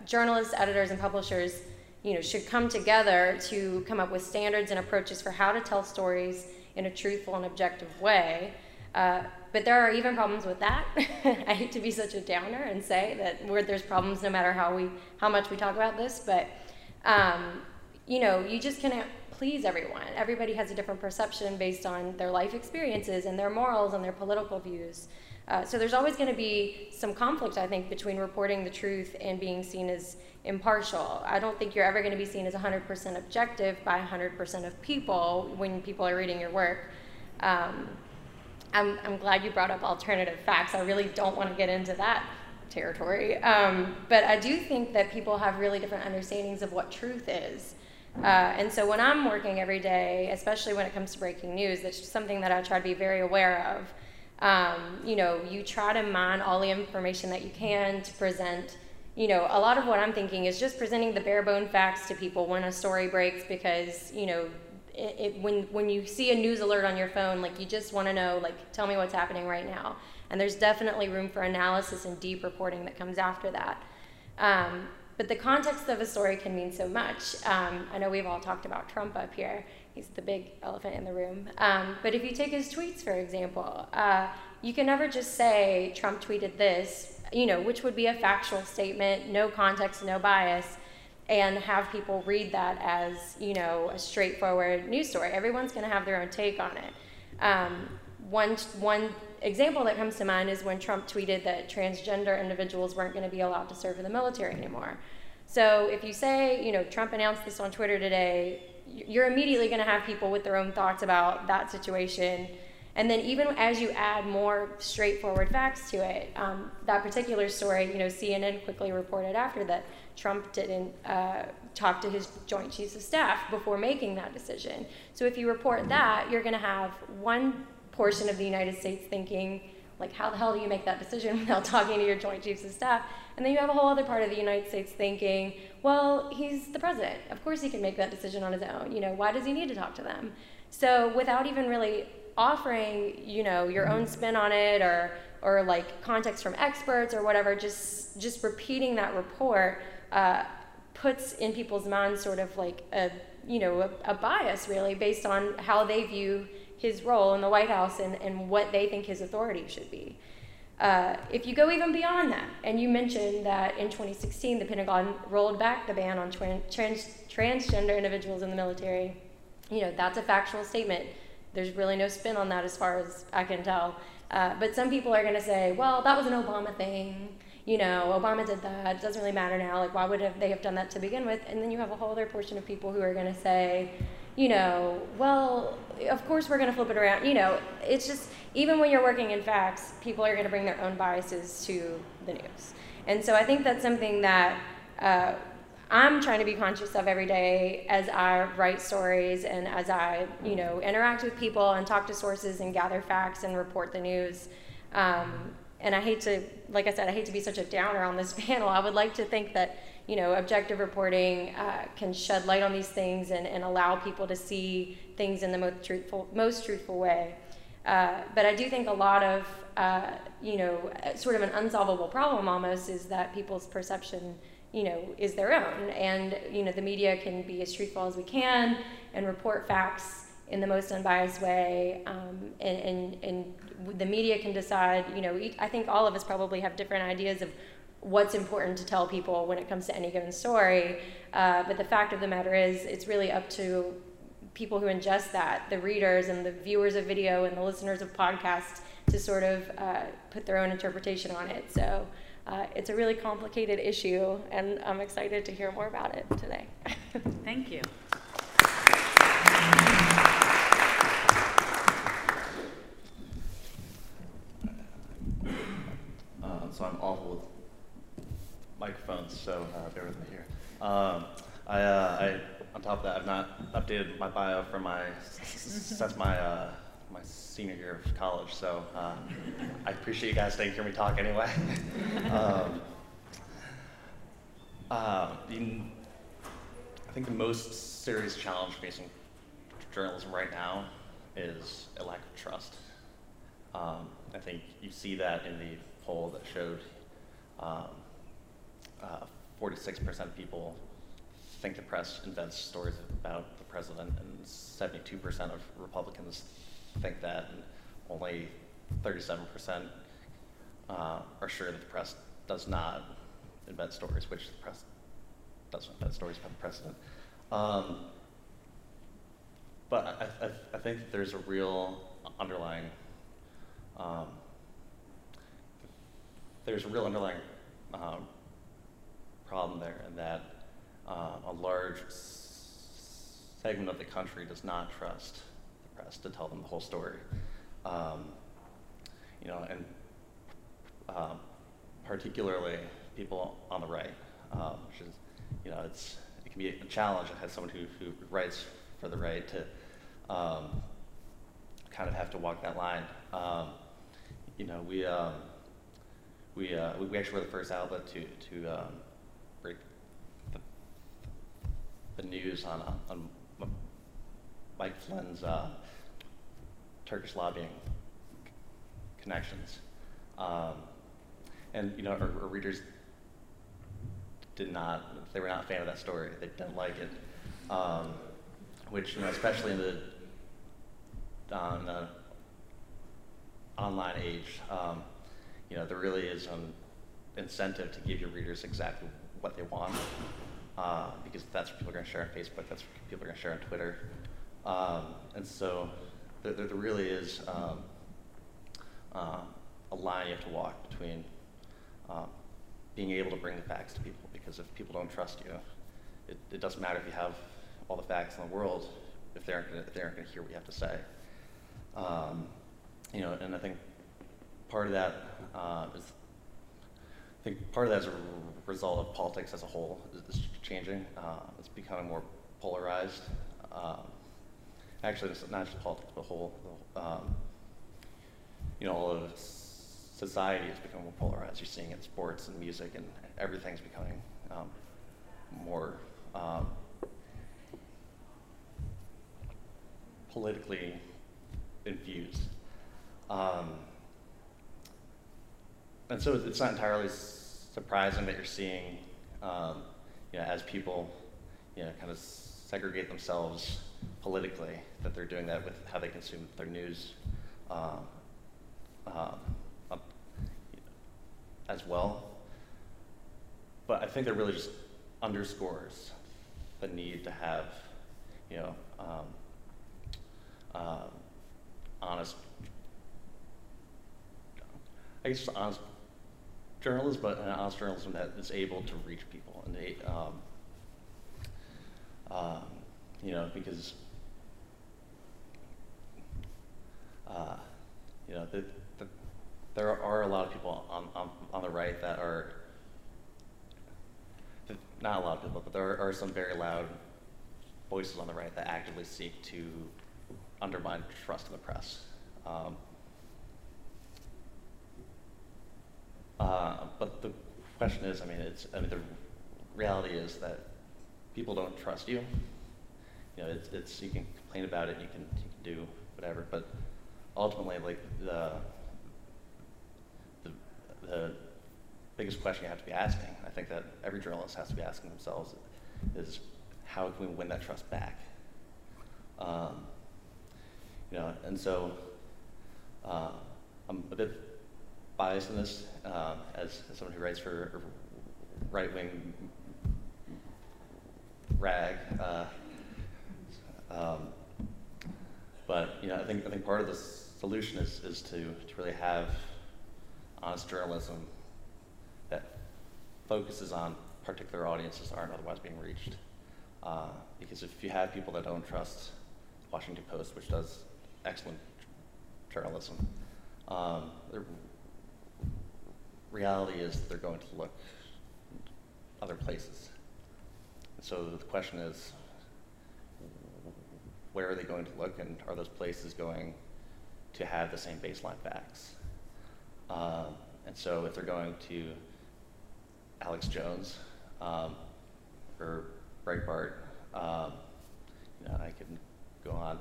journalists, editors, and publishers, you know, should come together to come up with standards and approaches for how to tell stories in a truthful and objective way. But there are even problems with that. I hate to be such a downer and say that there's problems no matter how much we talk about this, but you know, you just can't please everyone. Everybody has a different perception based on their life experiences and their morals and their political views. So there's always going to be some conflict, I think, between reporting the truth and being seen as impartial. I don't think you're ever going to be seen as 100% objective by 100% of people when people are reading your work. I'm glad you brought up alternative facts. I really don't want to get into that territory. But I do think that people have really different understandings of what truth is. And so when I'm working every day, especially when it comes to breaking news, that's something that I try to be very aware of. You know, you try to mine all the information that you can to present, you know, a lot of what I'm thinking is just presenting the bare bone facts to people when a story breaks, because, you know, when you see a news alert on your phone, like, you just want to know, like, tell me what's happening right now. And there's definitely room for analysis and deep reporting that comes after that. But the context of a story can mean so much. I know we've all talked about Trump up here. He's the big elephant in the room. But if you take his tweets, for example, you can never just say Trump tweeted this, you know, which would be a factual statement, no context, no bias, and have people read that as, you know, a straightforward news story. Everyone's going to have their own take on it. One example that comes to mind is when Trump tweeted that transgender individuals weren't going to be allowed to serve in the military anymore. So if you say, you know, Trump announced this on Twitter today, you're immediately going to have people with their own thoughts about that situation. And then even as you add more straightforward facts to it, that particular story, you know, CNN quickly reported after that Trump didn't talk to his Joint Chiefs of Staff before making that decision. So if you report that, you're going to have one portion of the United States thinking, like, how the hell do you make that decision without talking to your Joint Chiefs of Staff? And then you have a whole other part of the United States thinking, well, he's the president. Of course he can make that decision on his own. You know, why does he need to talk to them? So without even really offering, you know, your own spin on it, or like context from experts or whatever, just repeating that report puts in people's minds sort of like a, you know, a bias really based on how they view his role in the White House and what they think his authority should be. If you go even beyond that, and you mentioned that in 2016, the Pentagon rolled back the ban on transgender individuals in the military, you know, that's a factual statement. There's really no spin on that as far as I can tell. But some people are gonna say, well, that was an Obama thing. You know, Obama did that, it doesn't really matter now. Like, why would they have done that to begin with? And then you have a whole other portion of people who are gonna say, you know, well, of course we're going to flip it around. You know, it's just, even when you're working in facts, people are going to bring their own biases to the news. And so I think that's something that I'm trying to be conscious of every day as I write stories and as I, you know, interact with people and talk to sources and gather facts and report the news. And I hate to, like I said, I hate to be such a downer on this panel. I would like to think that, you know, objective reporting can shed light on these things and allow people to see things in the most truthful way. But I do think a lot of, you know, sort of an unsolvable problem almost is that people's perception, you know, is their own. And, you know, the media can be as truthful as we can and report facts in the most unbiased way. And the media can decide, you know, I think all of us probably have different ideas of what's important to tell people when it comes to any given story. But the fact of the matter is, it's really up to people who ingest that, the readers and the viewers of video and the listeners of podcasts, to sort of put their own interpretation on it. So it's a really complicated issue, and I'm excited to hear more about it today. Thank you. So I'm awful with microphones, so bear with me here. On top of that, I've not updated my bio for my since my senior year of college. So I appreciate you guys staying here and talk anyway. I think the most serious challenge facing journalism right now is a lack of trust. I think you see that in the poll that showed 46% of people think the press invents stories about the president, and 72% of Republicans think that, and only 37% are sure that the press does not invent stories, which the press doesn't invent stories about the president. But I think that there's a real underlying problem there, and that a large segment of the country does not trust the press to tell them the whole story. And particularly people on the right, which is, it can be a challenge as someone who writes for the right to kind of have to walk that line. We actually were the first outlet to break the news on Mike Flynn's Turkish lobbying connections, and our readers did not; they were not a fan of that story. They didn't like it, which especially in the online age, there really is an incentive to give your readers exactly what they want, because that's what people are going to share on Facebook. That's what people are going to share on Twitter, and so there really is a line you have to walk between being able to bring the facts to people, because if people don't trust you, it doesn't matter if you have all the facts in the world if they aren't going to hear what you have to say. And I think part of that is a result of politics as a whole is changing. It's becoming more polarized. Actually, it's not just politics, but all of society has become more polarized. You're seeing it in sports and music, and everything's becoming more politically infused. And so it's not entirely surprising that you're seeing, as people, kind of segregate themselves politically, that they're doing that with how they consume their news as well. But I think that really just underscores the need to have, honest, honest journalism, but an honest journalism that is able to reach people, and they, because there are a lot of people on the right that are not a lot of people, but there are some very loud voices on the right that actively seek to undermine trust in the press. But the question is, the reality is that people don't trust you. It's you can complain about it, and you can do whatever, but ultimately, like the biggest question you have to be asking, I think that every journalist has to be asking themselves, is how can we win that trust back? And so I'm a bit biased in this, as someone who writes for a right-wing rag, but I think part of the solution is to really have honest journalism that focuses on particular audiences that aren't otherwise being reached, because if you have people that don't trust the Washington Post, which does excellent journalism, reality is that they're going to look other places. And so the question is, where are they going to look, and are those places going to have the same baseline facts? And so if they're going to Alex Jones or Breitbart, I can go on.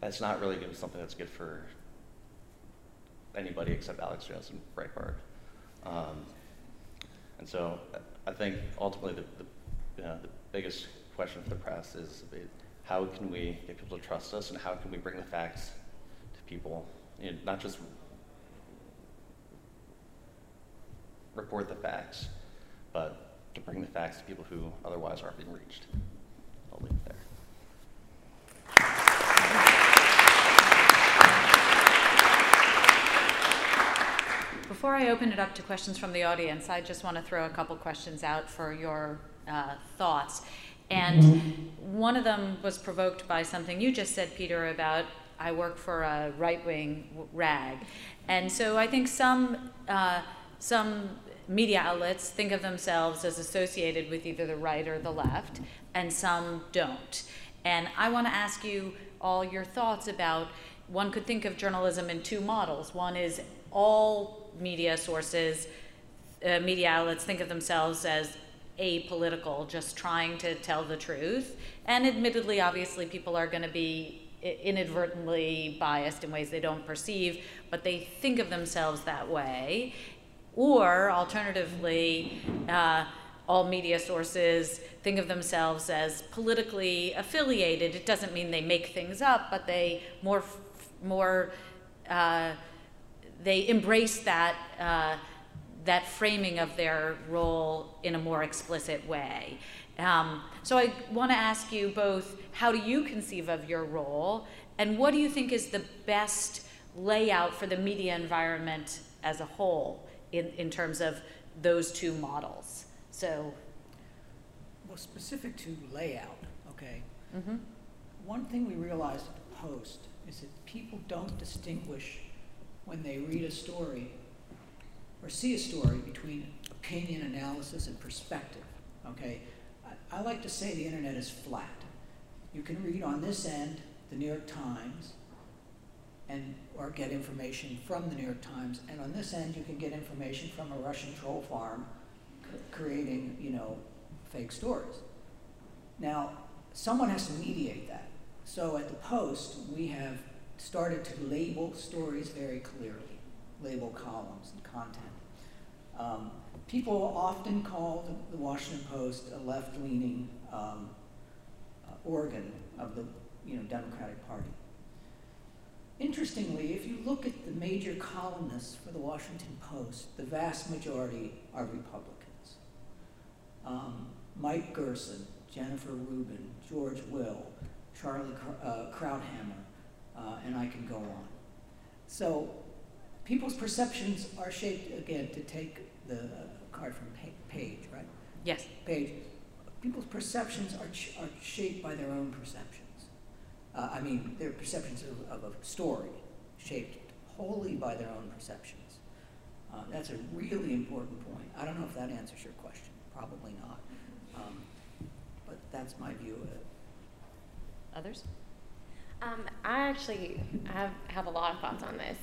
That's not really going to be something that's good for anybody except Alex Jones and Breitbart. And so I think ultimately the biggest question for the press is how can we get people to trust us, and how can we bring the facts to people, not just report the facts, but to bring the facts to people who otherwise aren't being reached. I'll leave it there. Before I open it up to questions from the audience, I just want to throw a couple questions out for your thoughts. And one of them was provoked by something you just said, Peter, about I work for a right-wing rag. And so I think some media outlets think of themselves as associated with either the right or the left, and some don't. And I want to ask you all your thoughts about, one could think of journalism in two models. One is all media sources, media outlets think of themselves as apolitical, just trying to tell the truth. And admittedly, obviously, people are going to be inadvertently biased in ways they don't perceive, but they think of themselves that way. Or alternatively, all media sources think of themselves as politically affiliated. It doesn't mean they make things up, but they they embrace that that framing of their role in a more explicit way. So I want to ask you both: how do you conceive of your role, and what do you think is the best layout for the media environment as a whole? In terms of those two models. So, well, specific to layout, okay. One thing we realized at the Post is that people don't distinguish when they read a story or see a story between opinion, analysis, and perspective, okay. I like to say the internet is flat. You can read on this end the New York Times, or get information from the New York Times, and on this end you can get information from a Russian troll farm creating, you know, fake stories. Now, someone has to mediate that. So at the Post, we have started to label stories very clearly, label columns and content. People often call the Washington Post a left-leaning organ of the, you know, Democratic Party. Interestingly, if you look at the major columnists for the Washington Post, the vast majority are Republicans. Mike Gerson, Jennifer Rubin, George Will, Charlie Krauthammer, and I can go on. So people's perceptions are shaped, again, to take the card from Page, right? Yes. Page. People's perceptions are shaped by their own perceptions. I mean, their perceptions of a story, shaped wholly by their own perceptions. That's a really important point. I don't know if that answers your question. Probably not. But that's my view of it. Others? I have a lot of thoughts on this.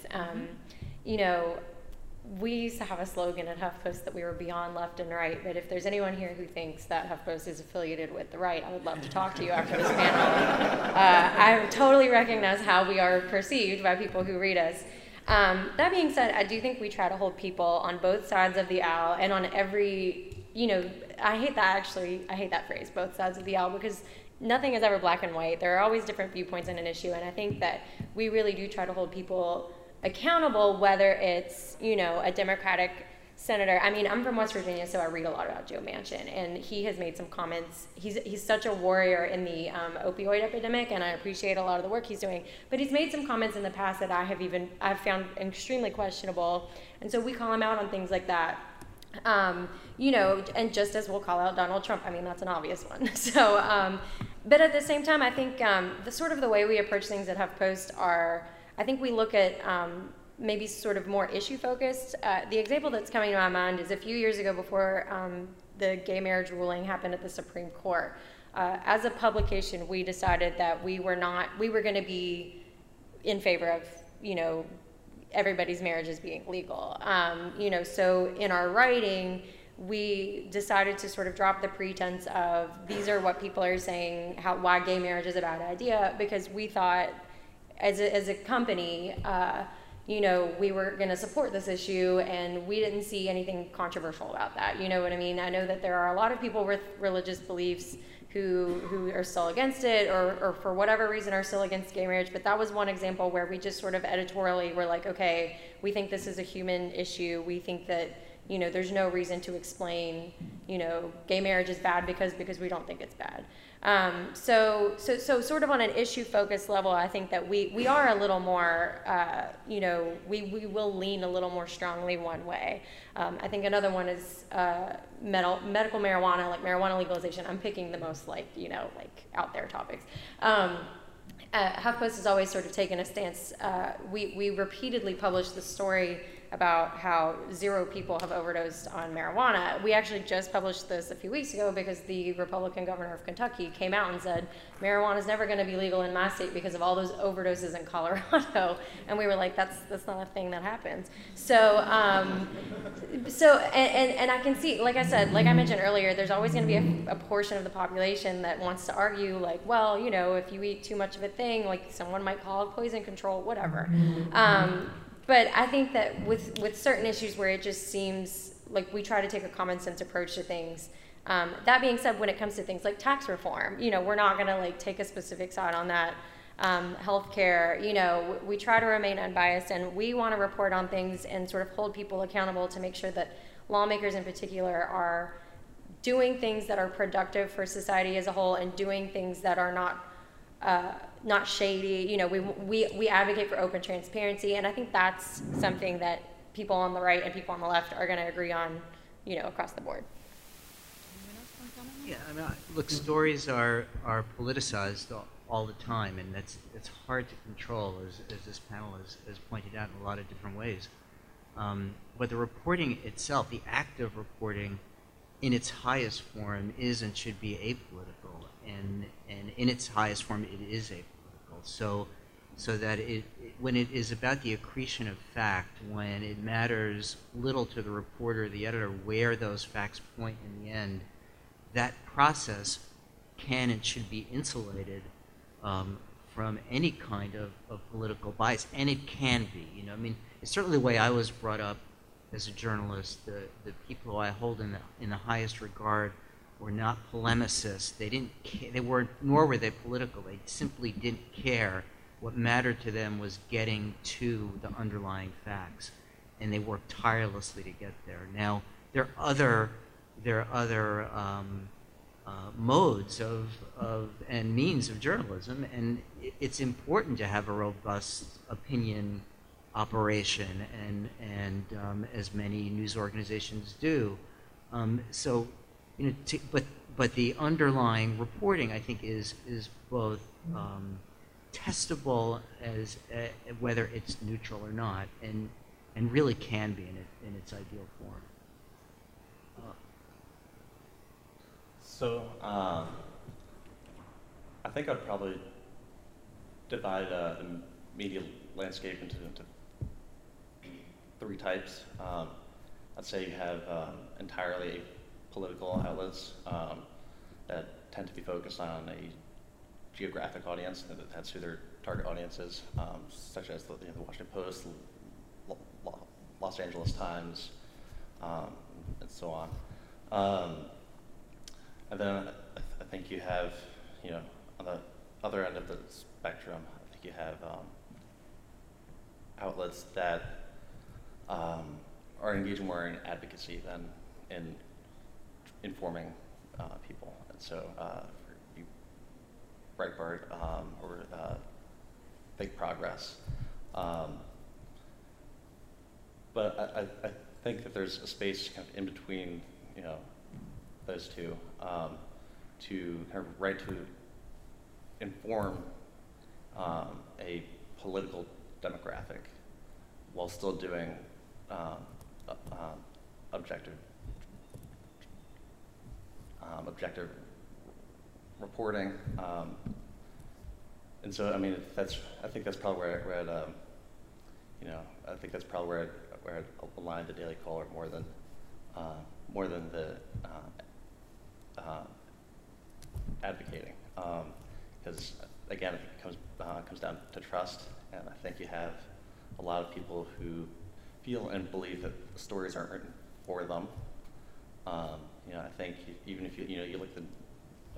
You know, we used to have a slogan at HuffPost that we were beyond left and right, but if there's anyone here who thinks that HuffPost is affiliated with the right, I would love to talk to you after this panel. I totally recognize how we are perceived by people who read us. That being said, I do think we try to hold people on both sides of the aisle and on every, you know, I hate that actually, I hate that phrase, both sides of the aisle, because nothing is ever black and white. There are always different viewpoints in an issue, and I think that we really do try to hold people accountable, whether it's, you know, a Democratic senator. I mean, I'm from West Virginia, so I read a lot about Joe Manchin, and he has made some comments. He's such a warrior in the opioid epidemic, and I appreciate a lot of the work he's doing, but he's made some comments in the past that I've found extremely questionable, and so we call him out on things like that. You know, and just as we'll call out Donald Trump, I mean, that's an obvious one. So, but at the same time, I think the sort of the way we approach things at HuffPost are, I think we look at maybe sort of more issue focused. The example that's coming to my mind is a few years ago before the gay marriage ruling happened at the Supreme Court. As a publication, we decided that we were going to be in favor of, you know, everybody's marriages being legal. You know, so in our writing, we decided to sort of drop the pretense of these are what people are saying, why gay marriage is a bad idea, because we thought, as a company, you know, we were going to support this issue, and we didn't see anything controversial about that. You know what I mean? I know that there are a lot of people with religious beliefs who are still against it, or for whatever reason are still against gay marriage, but that was one example where we just sort of editorially were like, okay, we think this is a human issue. We think that, you know, there's no reason to explain, you know, gay marriage is bad because we don't think it's bad. So sort of on an issue-focused level, I think that we are a little more, we will lean a little more strongly one way. I think another one is medical marijuana, like marijuana legalization. I'm picking the most out there topics. HuffPost has always sort of taken a stance. We repeatedly published the story about how 0 people have overdosed on marijuana. We actually just published this a few weeks ago because the Republican governor of Kentucky came out and said, marijuana is never going to be legal in my state because of all those overdoses in Colorado. And we were like, that's not a thing that happens. So, and I can see, like I mentioned earlier, there's always going to be a portion of the population that wants to argue like, well, you know, if you eat too much of a thing, like someone might call poison control, whatever. But I think that with certain issues where it just seems like we try to take a common sense approach to things. That being said, when it comes to things like tax reform, we're not going to take a specific side on that. Healthcare, we try to remain unbiased, and we want to report on things and sort of hold people accountable to make sure that lawmakers in particular are doing things that are productive for society as a whole and doing things that are not shady. We advocate for open transparency, and I think that's something that people on the right and people on the left are going to agree on, across the board. Yeah, I mean, look, stories are politicized all the time, and it's hard to control, as this panel has pointed out in a lot of different ways. But the reporting itself, the act of reporting, in its highest form, is and should be apolitical. And in its highest form, it is apolitical. So that when it is about the accretion of fact, when it matters little to the reporter or the editor where those facts point in the end, that process can and should be insulated from any kind of political bias, and it can be. I mean, it's certainly the way I was brought up as a journalist. The people who I hold in the highest regard were not polemicists. They didn't care. They weren't, nor were they political. They simply didn't care. What mattered to them was getting to the underlying facts, and they worked tirelessly to get there. Now, there are other modes of and means of journalism, and it's important to have a robust opinion operation, and as many news organizations do. So. But the underlying reporting, I think, is both testable as whether it's neutral or not, and really can be in its ideal form. So I think I'd probably divide the media landscape into 3 types. I'd say you have entirely political outlets that tend to be focused on a geographic audience, and that's who their target audience is, such as the Washington Post, Los Angeles Times, and so on. And then I think you have, on the other end of the spectrum, I think you have outlets that are engaged more in advocacy than in informing people, and so Breitbart or Think Progress, but I think that there's a space kind of in between, those two, to kind of right to inform a political demographic while still doing objective reporting, and so I mean I think that's probably where it, I think that's probably where it aligned the Daily Caller more than the advocating, because again it comes down to trust, and I think you have a lot of people who feel and believe that the stories aren't written for them. I think even if you look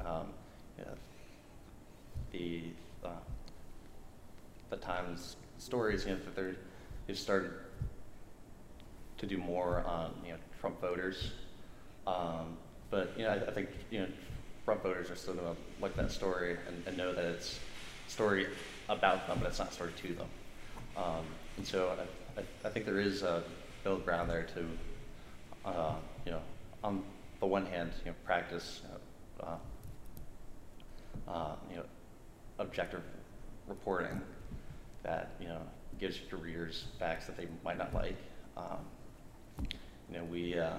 at the Times stories, that they've started to do more on Trump voters, but I think Trump voters are still going to look at that story and know that it's a story about them, but it's not a story to them. And so I think there is a middle ground there to, you know, on the one hand, you know, practice, you know, objective reporting that, you know, gives your readers facts that they might not like. You know, we, a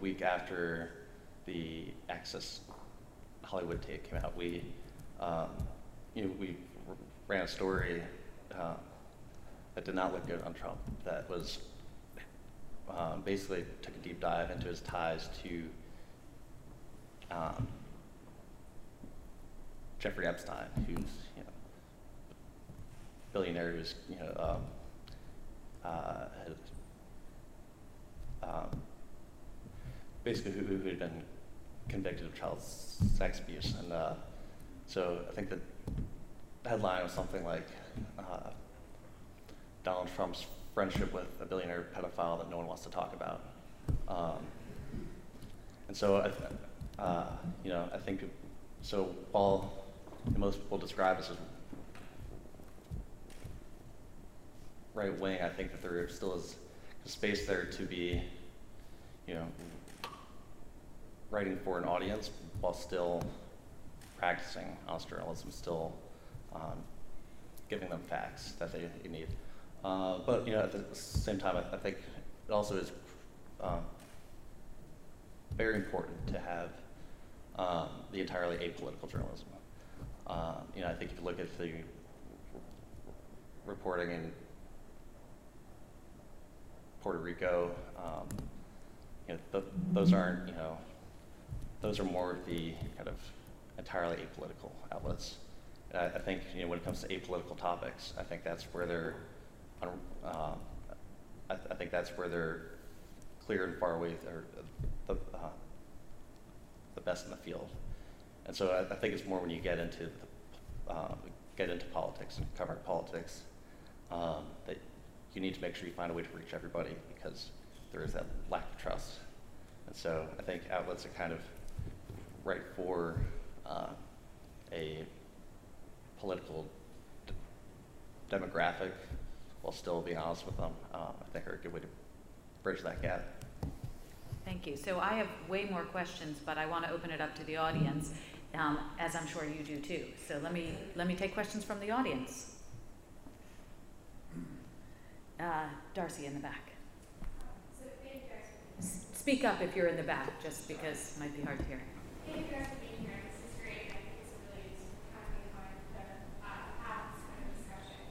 week after the Access Hollywood tape came out, we, you know, we ran a story that did not look good on Trump, that was basically took a deep dive into his ties to Jeffrey Epstein, who's, you know, billionaire who's, you know, basically who had been convicted of child sex abuse. And so I think the headline was something like Donald Trump's friendship with a billionaire pedophile that no one wants to talk about. And so, you know, I think, so while most people describe this as right wing, I think that there still is a space there to be, you know, writing for an audience while still practicing honest journalism, still giving them facts that they need. But, you know, at the same time, I think it also is very important to have the entirely apolitical journalism. You know, I think if you look at the reporting in Puerto Rico, you know, those aren't, you know, those are more of the kind of entirely apolitical outlets. I think, you know, when it comes to apolitical topics, I think that's where they're, I think that's where they're clear and far away, they're the best in the field. And so I think it's more when you get into politics and cover politics that you need to make sure you find a way to reach everybody, because there is that lack of trust. And so I think outlets are kind of right for a political demographic, while still being honest with them, I think are a good way to bridge that gap. Thank you. So I have way more questions, but I want to open it up to the audience, as I'm sure you do too. So let me take questions from the audience. Darcy in the back. So thank you guys for being here. Speak up if you're in the back, just because it might be hard to hear. Thank you guys for being here. This is great. I think it's really useful having on the have this kind of discussion.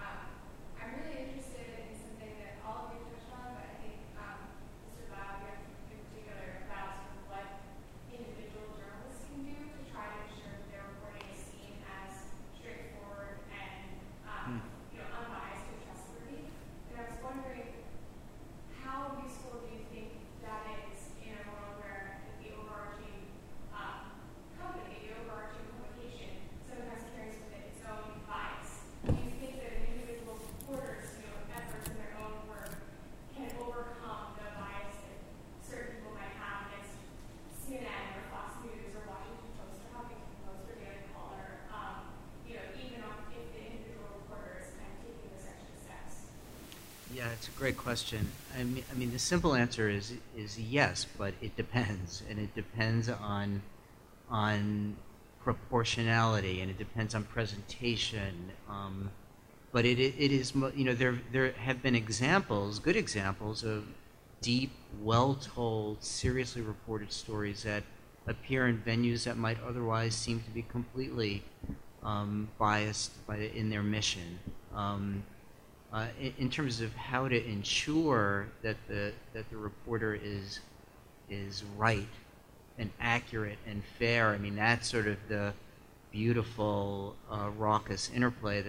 I'm really interested in something that all of you touched on, but I think Mr. Blau, you have in particular about what individual journalists can do to try to ensure that their reporting is seen as straightforward and you know, unbiased and trustworthy. And I was wondering, how useful do you think that is in a world where the overarching company, the overarching publication, sometimes carries with it its own bias? Do you think that an individual reporter's, you know, efforts in their own work can overcome the bias that certain people might have against CNN or Fox News or Washington Post or Huffington Post or Daily Caller, you know, even if the individual reporter is kind of taking those extra steps? Yeah, it's a great question. I mean, the simple answer is yes, but it depends, and it depends on proportionality, and it depends on presentation, but it is, you know, there have been examples, good examples of deep, well-told, seriously reported stories that appear in venues that might otherwise seem to be completely biased in their mission. In terms of how to ensure that the reporter is right and accurate and fair, I mean, that's sort of the beautiful raucous interplay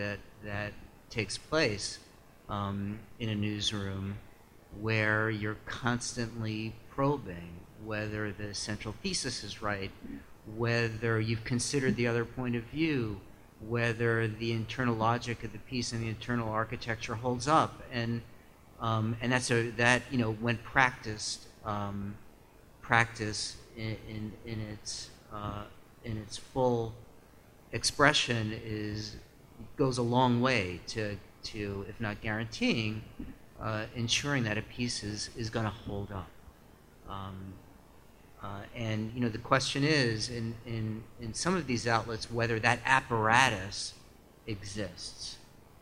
that takes place in a newsroom, where you're constantly probing whether the central thesis is right, whether you've considered the other point of view, whether the internal logic of the piece and the internal architecture holds up, and that's, you know, when practiced in its full expression goes a long way to if not guaranteeing, ensuring that a piece is going to hold up. And you know, the question is, in some of these outlets, whether that apparatus exists,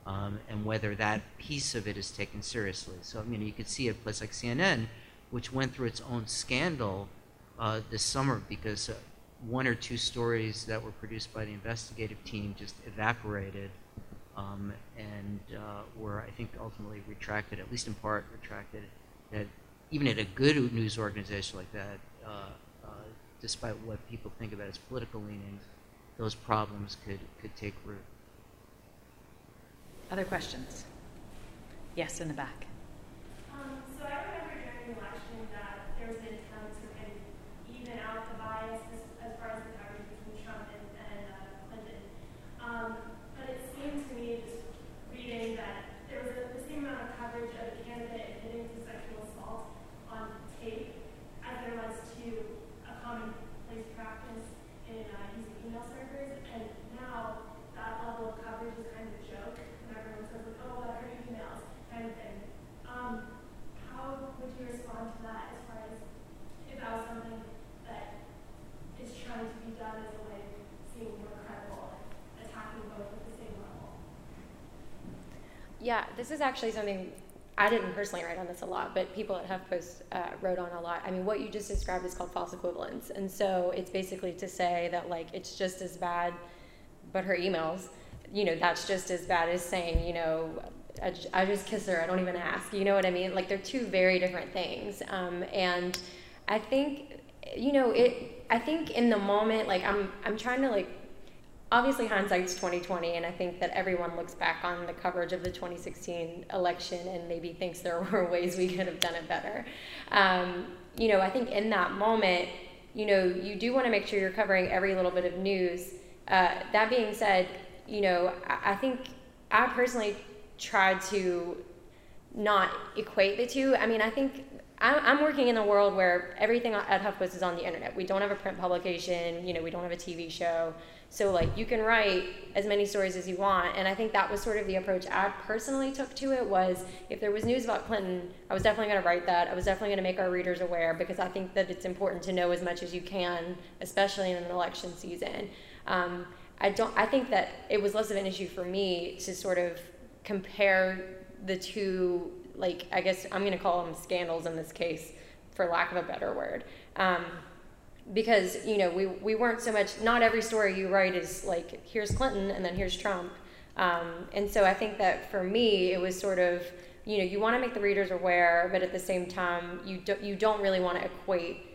and whether that piece of it is taken seriously. So I mean, you could see a place like CNN, which went through its own scandal this summer because one or two stories that were produced by the investigative team just evaporated, and were, I think, ultimately retracted, at least in part retracted. That even at a good news organization like that, despite what people think about its political leanings, those problems could take root. Other questions? Yes, in the back. So I remember during the election that there was an attempt to kind of even out the bias as far as the coverage between Trump and Clinton. But it seemed to me, just reading, that there was the same amount of coverage of a candidate admitting to sexual assault on tape as there was to a commonplace practice in using email servers, and now that level of coverage is kind of a joke, and everyone says, like, oh, what are emails, kind of thing. How would you respond to that as far as if that was something that is trying to be done as a way of seeing more credible and attacking both at the same level? Yeah, this is actually something I didn't personally write on this a lot, but people at HuffPost wrote on a lot. I mean, what you just described is called false equivalence. And so it's basically to say that, like, it's just as bad, but her emails, you know, that's just as bad as saying, you know, I just kiss her, I don't even ask, you know what I mean? Like, they're two very different things. And I think, you know, I think in the moment, like, I'm trying to, like, obviously hindsight's 2020, and I think that everyone looks back on the coverage of the 2016 election and maybe thinks there were ways we could have done it better. You know, I think in that moment, you know, you do want to make sure you're covering every little bit of news. That being said, you know, I think I personally try to not equate the two. I mean, I think I'm working in a world where everything at HuffPost is on the internet. We don't have a print publication, you know, we don't have a TV show. So, like, you can write as many stories as you want, and I think that was sort of the approach I personally took to it. Was if there was news about Clinton, I was definitely going to write that. I was definitely going to make our readers aware, because I think that it's important to know as much as you can, especially in an election season. I think that it was less of an issue for me to sort of compare the two, like, I guess I'm going to call them scandals in this case, for lack of a better word. Because, you know, we weren't so much, not every story you write is like, here's Clinton and then here's Trump. And so I think that for me, it was sort of, you know, you want to make the readers aware, but at the same time, you don't really want to equate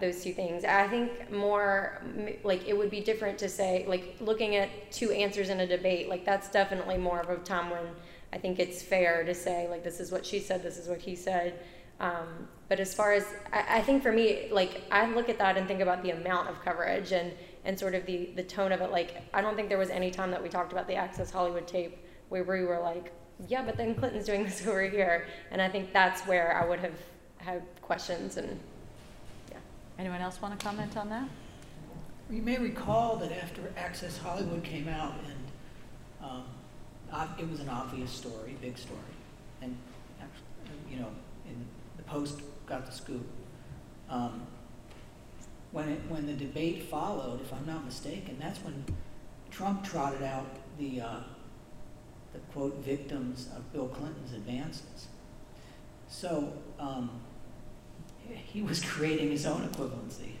those two things. I think more, like, it would be different to say, like, looking at two answers in a debate, like, that's definitely more of a time when I think it's fair to say, like, this is what she said, this is what he said. But as far as, I think for me, like, I look at that and think about the amount of coverage and sort of the tone of it. Like, I don't think there was any time that we talked about the Access Hollywood tape where we were like, yeah, but then Clinton's doing this over here. And I think that's where I would have had questions. And yeah. Anyone else want to comment on that? You may recall that after Access Hollywood came out, and it was an obvious story, big story, and, you know, in the Post got the scoop. When the debate followed, if I'm not mistaken, that's when Trump trotted out the quote victims of Bill Clinton's advances. So he was creating his own equivalency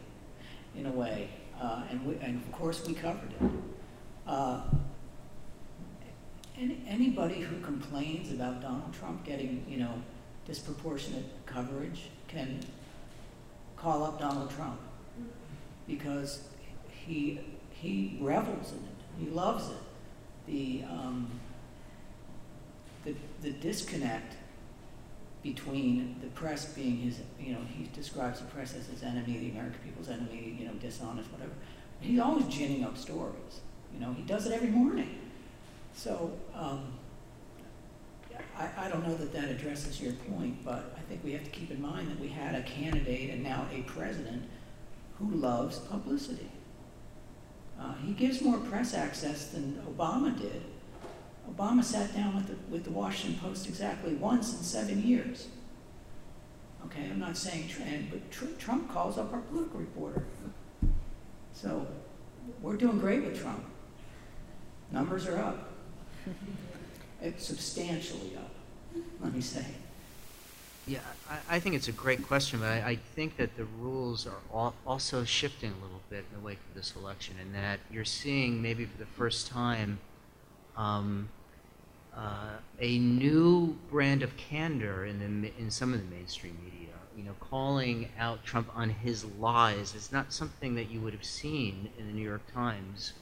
in a way, and of course we covered it. And anybody who complains about Donald Trump getting, you know, disproportionate coverage can call up Donald Trump, because he revels in it. He loves it. The disconnect between the press being his, you know, he describes the press as his enemy, the American people's enemy, you know, dishonest, whatever. He's always ginning up stories. You know, he does it every morning. So. I don't know that addresses your point, but I think we have to keep in mind that we had a candidate and now a president who loves publicity. He gives more press access than Obama did. Obama sat down with the Washington Post exactly once in 7 years. Okay, I'm not saying trend, but Trump calls up our political reporter. So we're doing great with Trump. Numbers are up. It's substantially up, let me say. Yeah, I think it's a great question, but I think that the rules are also shifting a little bit in the wake of this election, and that you're seeing maybe for the first time a new brand of candor in some of the mainstream media. You know, calling out Trump on his lies is not something that you would have seen in the New York Times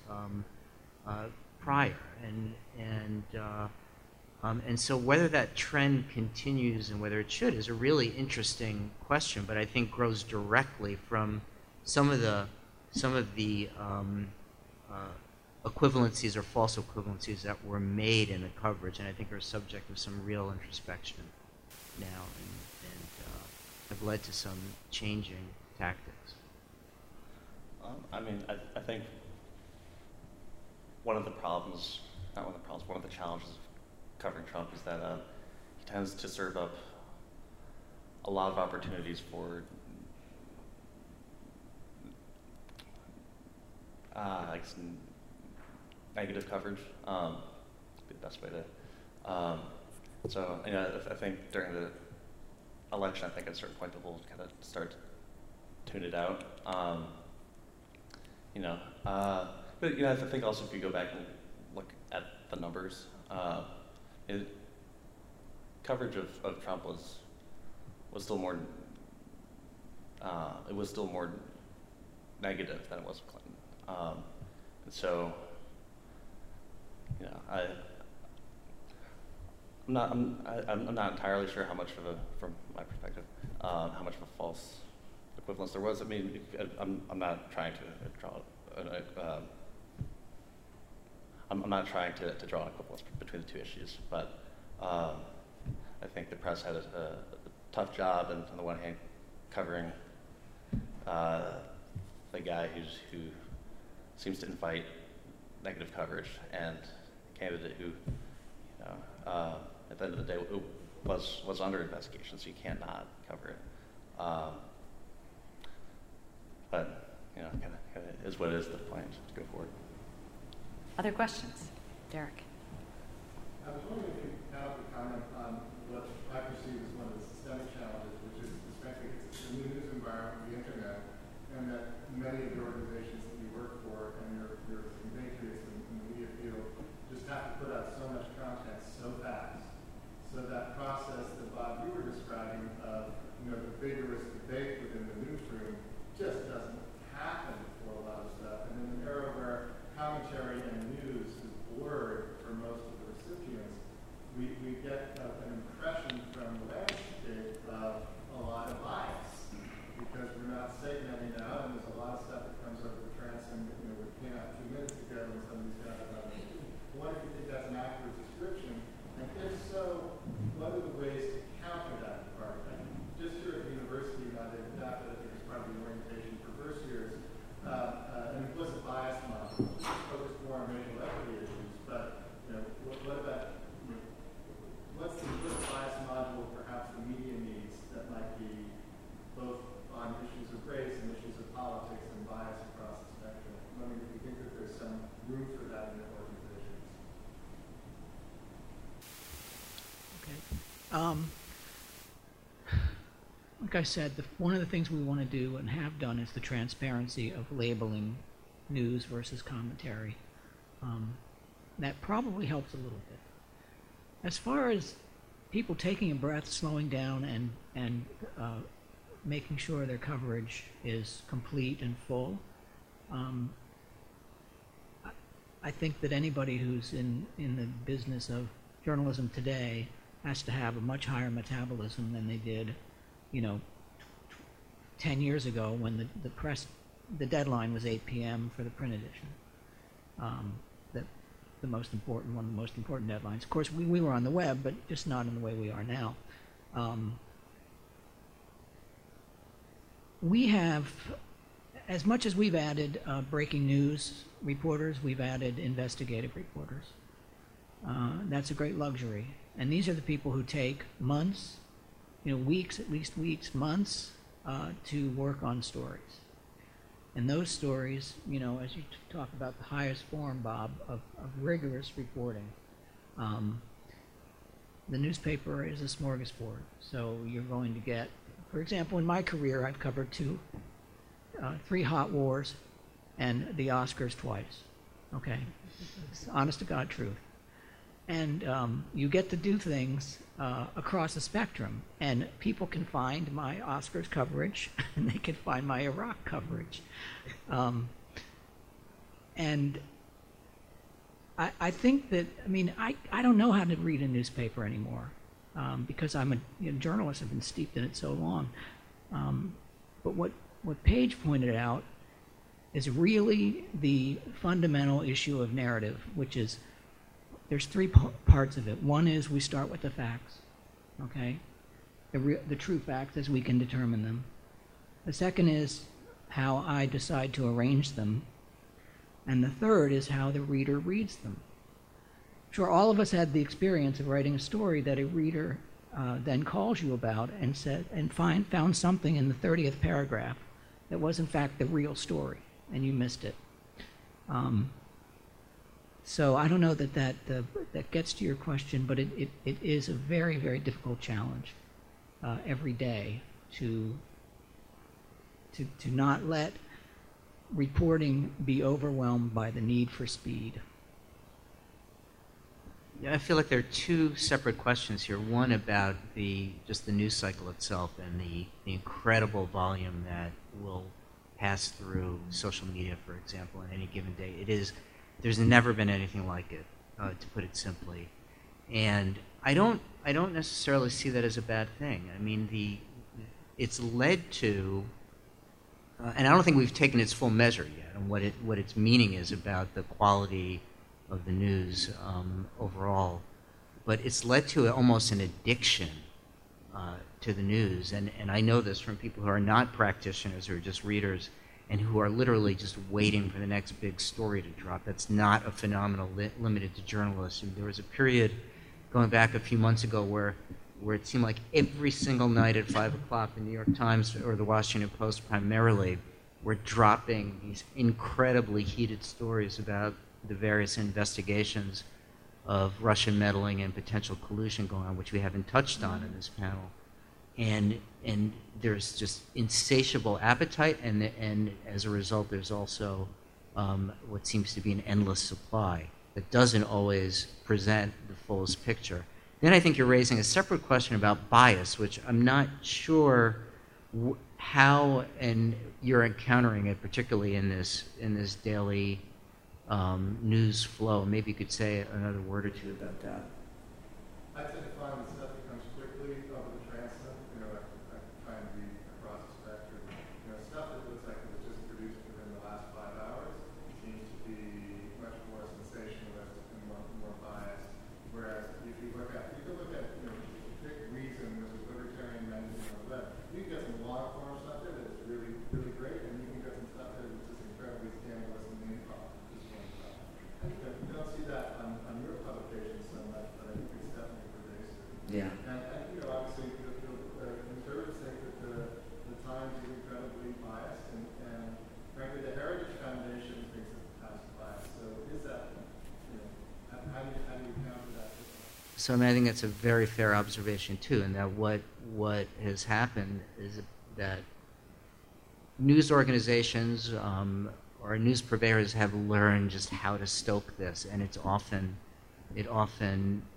prior, and so whether that trend continues and whether it should is a really interesting question, but I think grows directly from some of the equivalencies or false equivalencies that were made in the coverage, and I think are subject of some real introspection now, and have led to some changing tactics. I mean, I think one of the problems, not one of the problems, one of the challenges of covering Trump is that he tends to serve up a lot of opportunities for I guess negative coverage, be the best way to. So you know, I think during the election, I think at a certain point the will kind of start to tune it out. You know, but you know, I think also if you go back and look at the numbers, coverage of Trump was still more. It was still more negative than it was with Clinton, and so. You know, I'm not entirely sure how much of a, from my perspective, how much of a false equivalence there was. I mean, I'm not trying to draw. I'm not trying to draw an equivalence between the two issues, but I think the press had a tough job, and on the one hand, covering the guy who seems to invite negative coverage, and a candidate who, you know, at the end of the day was under investigation, so you can't not cover it. But you know, kind of is what it is. The plan is to go forward. Other questions, Derek? I was wondering if you could have a comment on what I perceive as one of the systemic challenges, which is especially the news environment, the internet, and that many of the organizations that you work for and your compatriots in the media field just have to put out so much content so fast. So that process that, Bob, you were describing of, you know, the vigorous debate within the newsroom just doesn't happen for a lot of stuff. And in an era where commentary and news is blurred for most of the recipients, we get an impression from the landscape of a lot of bias, because we're not segmenting out, and there's a lot of stuff that comes over the transom, you know, we came out 2 minutes ago and some of these guys are like, what if you think that's an accurate description? And if so, what are the ways to counter that part? I mean, just here at the university, not that I think it's probably the orientation for first years, an implicit bias model, focused more on racial equity issues, but, you know, what about, you know, what's the implicit bias module perhaps the media needs that might be both on issues of race and issues of politics and bias across the spectrum? I'm wondering if you think that there's some room for that in your organizations. Okay. Like I said, one of the things we want to do and have done is the transparency of labeling news versus commentary. That probably helps a little bit. As far as people taking a breath, slowing down, and making sure their coverage is complete and full. I think that anybody who's in the business of journalism today has to have a much higher metabolism than they did, you know, 10 years ago when the deadline was 8 p.m. for the print edition. The most important, one of the most important deadlines. Of course, we were on the web, but just not in the way we are now. We have, as much as we've added breaking news reporters, we've added investigative reporters. That's a great luxury. And these are the people who take months, weeks, at least weeks, months to work on stories. And those stories, as you talk about the highest form, Bob, of rigorous reporting, the newspaper is a smorgasbord. So you're going to get, for example, in my career, I've covered three hot wars and the Oscars twice. Okay, it's honest to God truth. And you get to do things across the spectrum, and people can find my Oscars coverage and they can find my Iraq coverage. And I think that, I don't know how to read a newspaper anymore because I'm a journalist, I've been steeped in it so long. But what Paige pointed out is really the fundamental issue of narrative, which is there's three parts of it. One is we start with the facts, okay? The true facts as we can determine them. The second is how I decide to arrange them. And the third is how the reader reads them. Sure, all of us had the experience of writing a story that a reader then calls you about and found something in the 30th paragraph that was in fact the real story, and you missed it. So I don't know that that gets to your question, but it is a very, very difficult challenge every day to not let reporting be overwhelmed by the need for speed. Yeah, I feel like there are two separate questions here. One about just the news cycle itself and the incredible volume that will pass through social media, for example, on any given day. There's never been anything like it, to put it simply, and I don't necessarily see that as a bad thing. I mean, it's led to, and I don't think we've taken its full measure yet, and what its meaning is about the quality of the news overall, but it's led to almost an addiction to the news, and I know this from people who are not practitioners or just readers, and who are literally just waiting for the next big story to drop. That's not a phenomenon limited to journalists. And there was a period going back a few months ago where it seemed like every single night at 5 o'clock the New York Times or the Washington Post primarily were dropping these incredibly heated stories about the various investigations of Russian meddling and potential collusion going on, which we haven't touched on in this panel. And there's just insatiable appetite, and as a result, there's also what seems to be an endless supply that doesn't always present the fullest picture. Then I think you're raising a separate question about bias, which I'm not sure how, and you're encountering it particularly in this daily news flow. Maybe you could say another word or two about that. I tend to find the stuff that comes quickly over the transom. So I mean, I think that's a very fair observation too, and that what has happened is that news organizations or news purveyors have learned just how to stoke this, and it often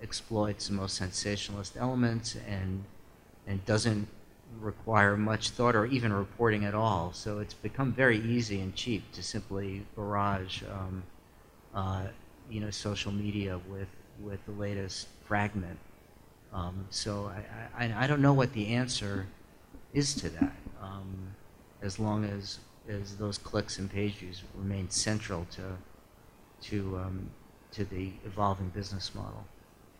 exploits the most sensationalist elements and doesn't require much thought or even reporting at all. So it's become very easy and cheap to simply barrage social media with the latest fragment. So I don't know what the answer is to that, as long as those clicks and page views remain central to the evolving business model.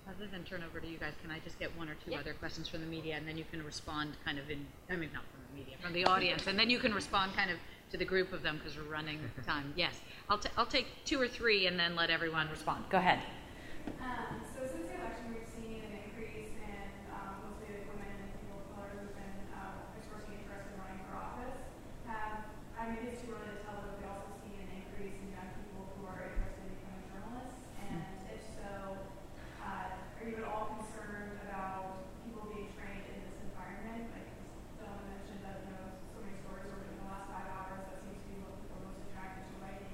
Rather than turn over to you guys, can I just get one or two other questions from the media, and then you can respond kind of in, I mean, not from the media, from the audience, and then you can respond kind of to the group of them because we're running time. Yes, I'll take two or three and then let everyone respond. Go ahead. So since the election, we've seen an increase in mostly women and people of color who've been expressing interest in running for office. I mean, it's too early to tell, but we also see an increase in young people who are interested in becoming journalists. And if so, are you at all concerned about people being trained in this environment? Like someone mentioned that, you know, so many stories over the last 5 hours, that seems to be what people are most attracted to writing.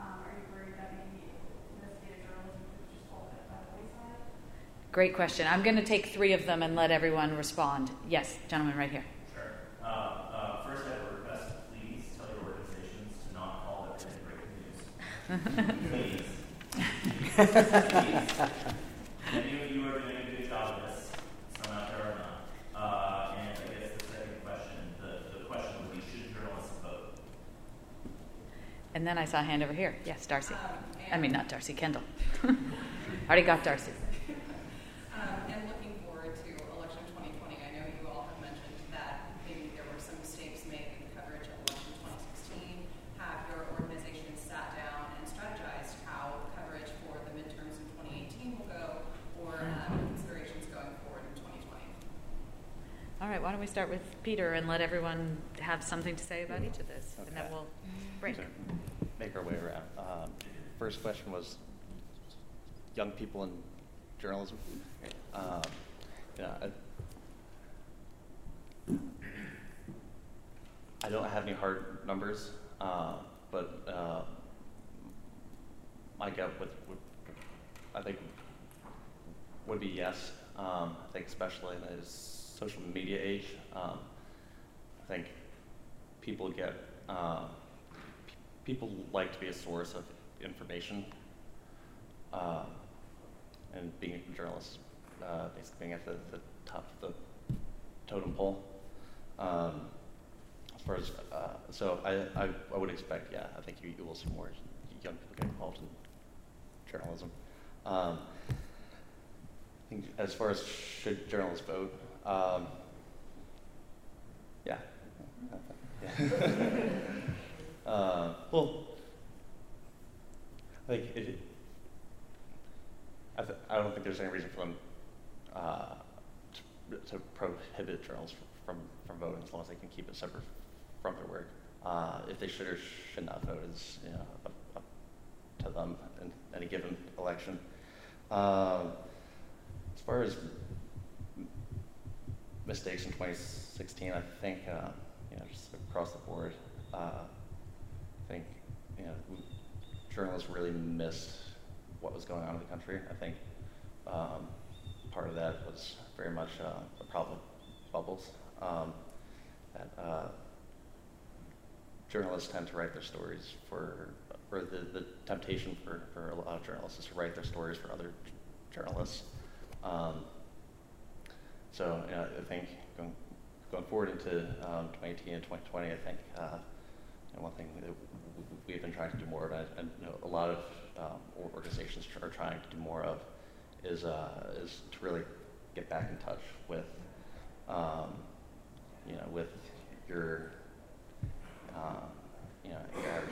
Are you worried that maybe investigative journalism could just fall by the wayside? Great question. I'm going to take three of them and let everyone respond. Yes, gentleman right here. Sure. First, I would request, please tell your organizations to not call it any breaking news. Please. Please. You are doing a good job of this, so I'm not sure or not. And I guess the second question, the question would be, should journalists vote? And then I saw a hand over here. Yes, Darcy. I mean, not Darcy, Kendall. Already got Darcy. And looking forward to election 2020, I know you all have mentioned that maybe there were some mistakes made in the coverage of election 2016. Have your organization sat down and strategized how coverage for the midterms in 2018 will go? Or considerations going forward in 2020. All right, why don't we start with Peter and let everyone have something to say about each of this, okay. And then we'll break. So make our way around. First question was young people in journalism. I don't have any hard numbers, but my gut would I think would be yes. I think especially in this social media age, I think people get people like to be a source of information, and being a journalist, basically being at the top of the totem pole. As far as so, I would expect, yeah, I think you will see more young people get involved in journalism. As far as should journalists vote, yeah. Well, like I don't think there's any reason for them to prohibit journalists from voting as long as they can keep it separate from their work. If they should or should not vote is, you know, up to them in any given election. As far as mistakes in 2016, I think, you know, just across the board, I think, you know, journalists really missed what was going on in the country. I think part of that was very much a problem of bubbles, that journalists tend to write their stories or the temptation for a lot of journalists is to write their stories for other journalists. So, you know, I think going forward into 2018 and 2020, I think you know, one thing that we've been trying to do more of, and you know, a lot of organizations are trying to do more of, is to really get back in touch with, you know, with your, you know, your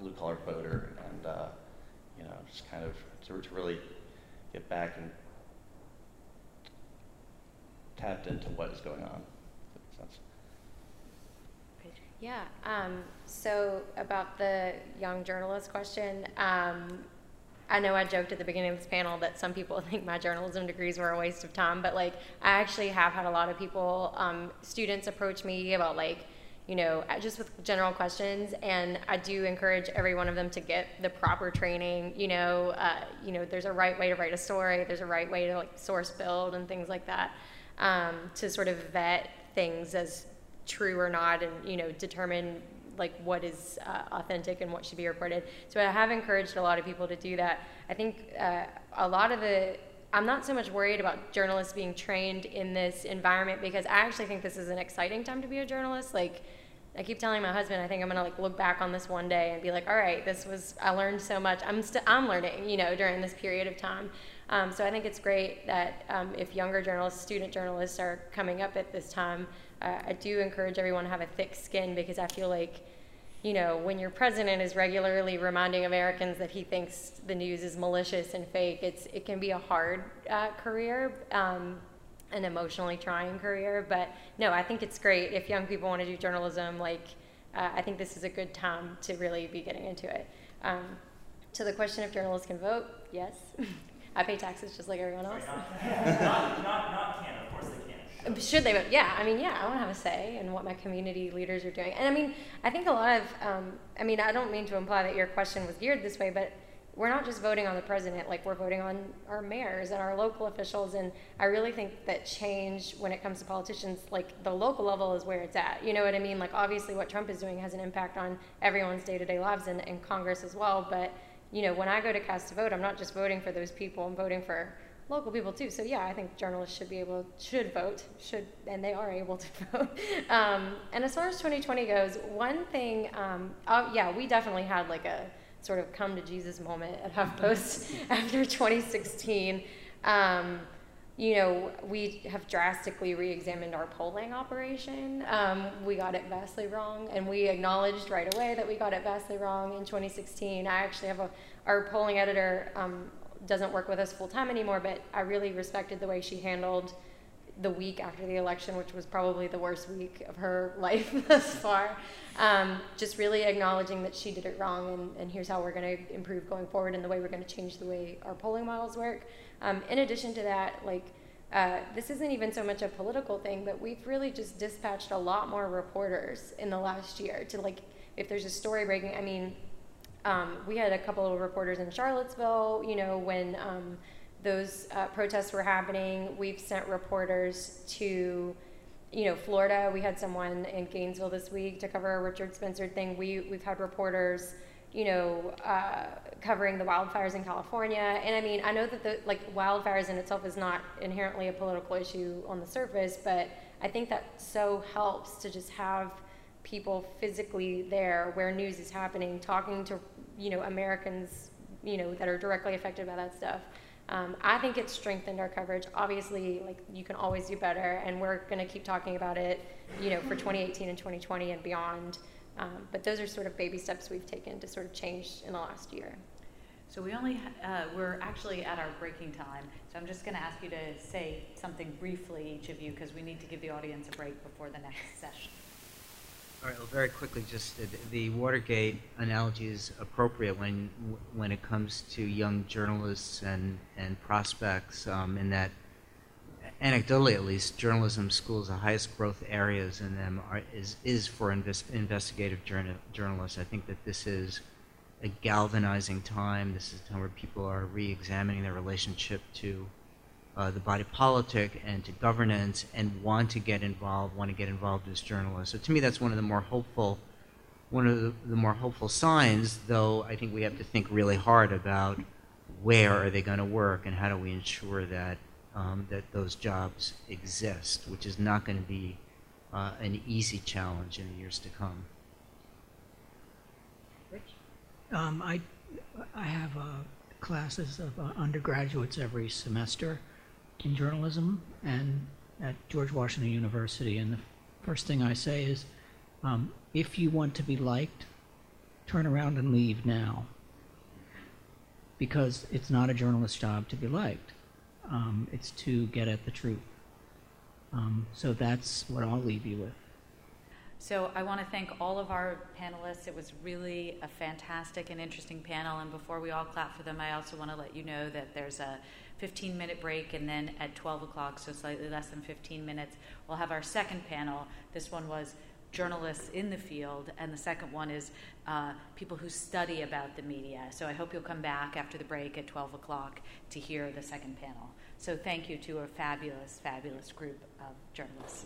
blue-collar voter, and you know, just kind of to really get back and tapped into what is going on. That makes sense. Yeah. So about the young journalist question, I know I joked at the beginning of this panel that some people think my journalism degrees were a waste of time, but like I actually have had a lot of people, students approach me about like, you know, just with general questions, and I do encourage every one of them to get the proper training. You know, there's a right way to write a story, there's a right way to like source build and things like that, to sort of vet things as true or not, and you know, determine like what is authentic and what should be reported. So I have encouraged a lot of people to do that. I think a lot of the, I'm not so much worried about journalists being trained in this environment because I actually think this is an exciting time to be a journalist. Like, I keep telling my husband, I think I'm gonna like look back on this one day and be like, all right, this was, I learned so much. I'm learning, you know, during this period of time. So I think it's great that if younger journalists, student journalists are coming up at this time, I do encourage everyone to have a thick skin, because I feel like, you know, when your president is regularly reminding Americans that he thinks the news is malicious and fake, it can be a hard career, an emotionally trying career. But no, I think it's great if young people want to do journalism. Like, I think this is a good time to really be getting into it. To the question if journalists can vote, yes. I pay taxes just like everyone else. Not can, of course they can. Should they vote? Yeah, I mean, yeah, I want to have a say in what my community leaders are doing. And I mean, I think a lot of, I mean, I don't mean to imply that your question was geared this way, but we're not just voting on the president, like we're voting on our mayors and our local officials. And I really think that change when it comes to politicians, like the local level is where it's at. You know what I mean? Like obviously what Trump is doing has an impact on everyone's day-to-day lives and Congress as well, but you know, when I go to cast a vote, I'm not just voting for those people, I'm voting for local people too. So yeah, I think journalists should vote, and they are able to vote. And as far as 2020 goes, one thing, yeah, we definitely had like a sort of come to Jesus moment at HuffPost after 2016. You know, we have drastically re-examined our polling operation. We got it vastly wrong, and we acknowledged right away that we got it vastly wrong in 2016. I actually have our polling editor doesn't work with us full-time anymore, but I really respected the way she handled the week after the election, which was probably the worst week of her life thus far. Just really acknowledging that she did it wrong, and here's how we're gonna improve going forward and the way we're gonna change the way our polling models work. In addition to that, like, this isn't even so much a political thing, but we've really just dispatched a lot more reporters in the last year to, like, if there's a story breaking, I mean, we had a couple of reporters in Charlottesville, you know, when those protests were happening. We've sent reporters to, you know, Florida. We had someone in Gainesville this week to cover a Richard Spencer thing. We've had reporters, you know, covering the wildfires in California. And I mean, I know that the like wildfires in itself is not inherently a political issue on the surface, but I think that so helps to just have people physically there where news is happening, talking to, you know, Americans, you know, that are directly affected by that stuff. I think it's strengthened our coverage. Obviously, like, you can always do better, and we're going to keep talking about it, you know, for 2018 and 2020 and beyond. But those are sort of baby steps we've taken to sort of change in the last year. So we only, we're actually at our breaking time, so I'm just going to ask you to say something briefly, each of you, because we need to give the audience a break before the next session. All right, well, very quickly, just the Watergate analogy is appropriate when it comes to young journalists and prospects, in that, anecdotally at least, journalism schools, the highest growth areas in them is for investigative journalists. I think that this is a galvanizing time. This is a time where people are re-examining their relationship to the body politic and to governance, and want to get involved as journalists. So to me, that's one of the more hopeful signs, though I think we have to think really hard about where are they going to work and how do we ensure that that those jobs exist, which is not going to be an easy challenge in the years to come. Rich? I have classes of undergraduates every semester in journalism and at George Washington University, and the first thing I say is, if you want to be liked, turn around and leave now, because it's not a journalist's job to be liked. It's to get at the truth. So that's what I'll leave you with. So I want to thank all of our panelists. It was really a fantastic and interesting panel, and before we all clap for them, I also want to let you know that there's a 15-minute break, and then at 12 o'clock, so slightly less than 15 minutes, we'll have our second panel. This one was journalists in the field, and the second one is people who study about the media. So I hope you'll come back after the break at 12 o'clock to hear the second panel. So thank you to a fabulous, fabulous group of journalists.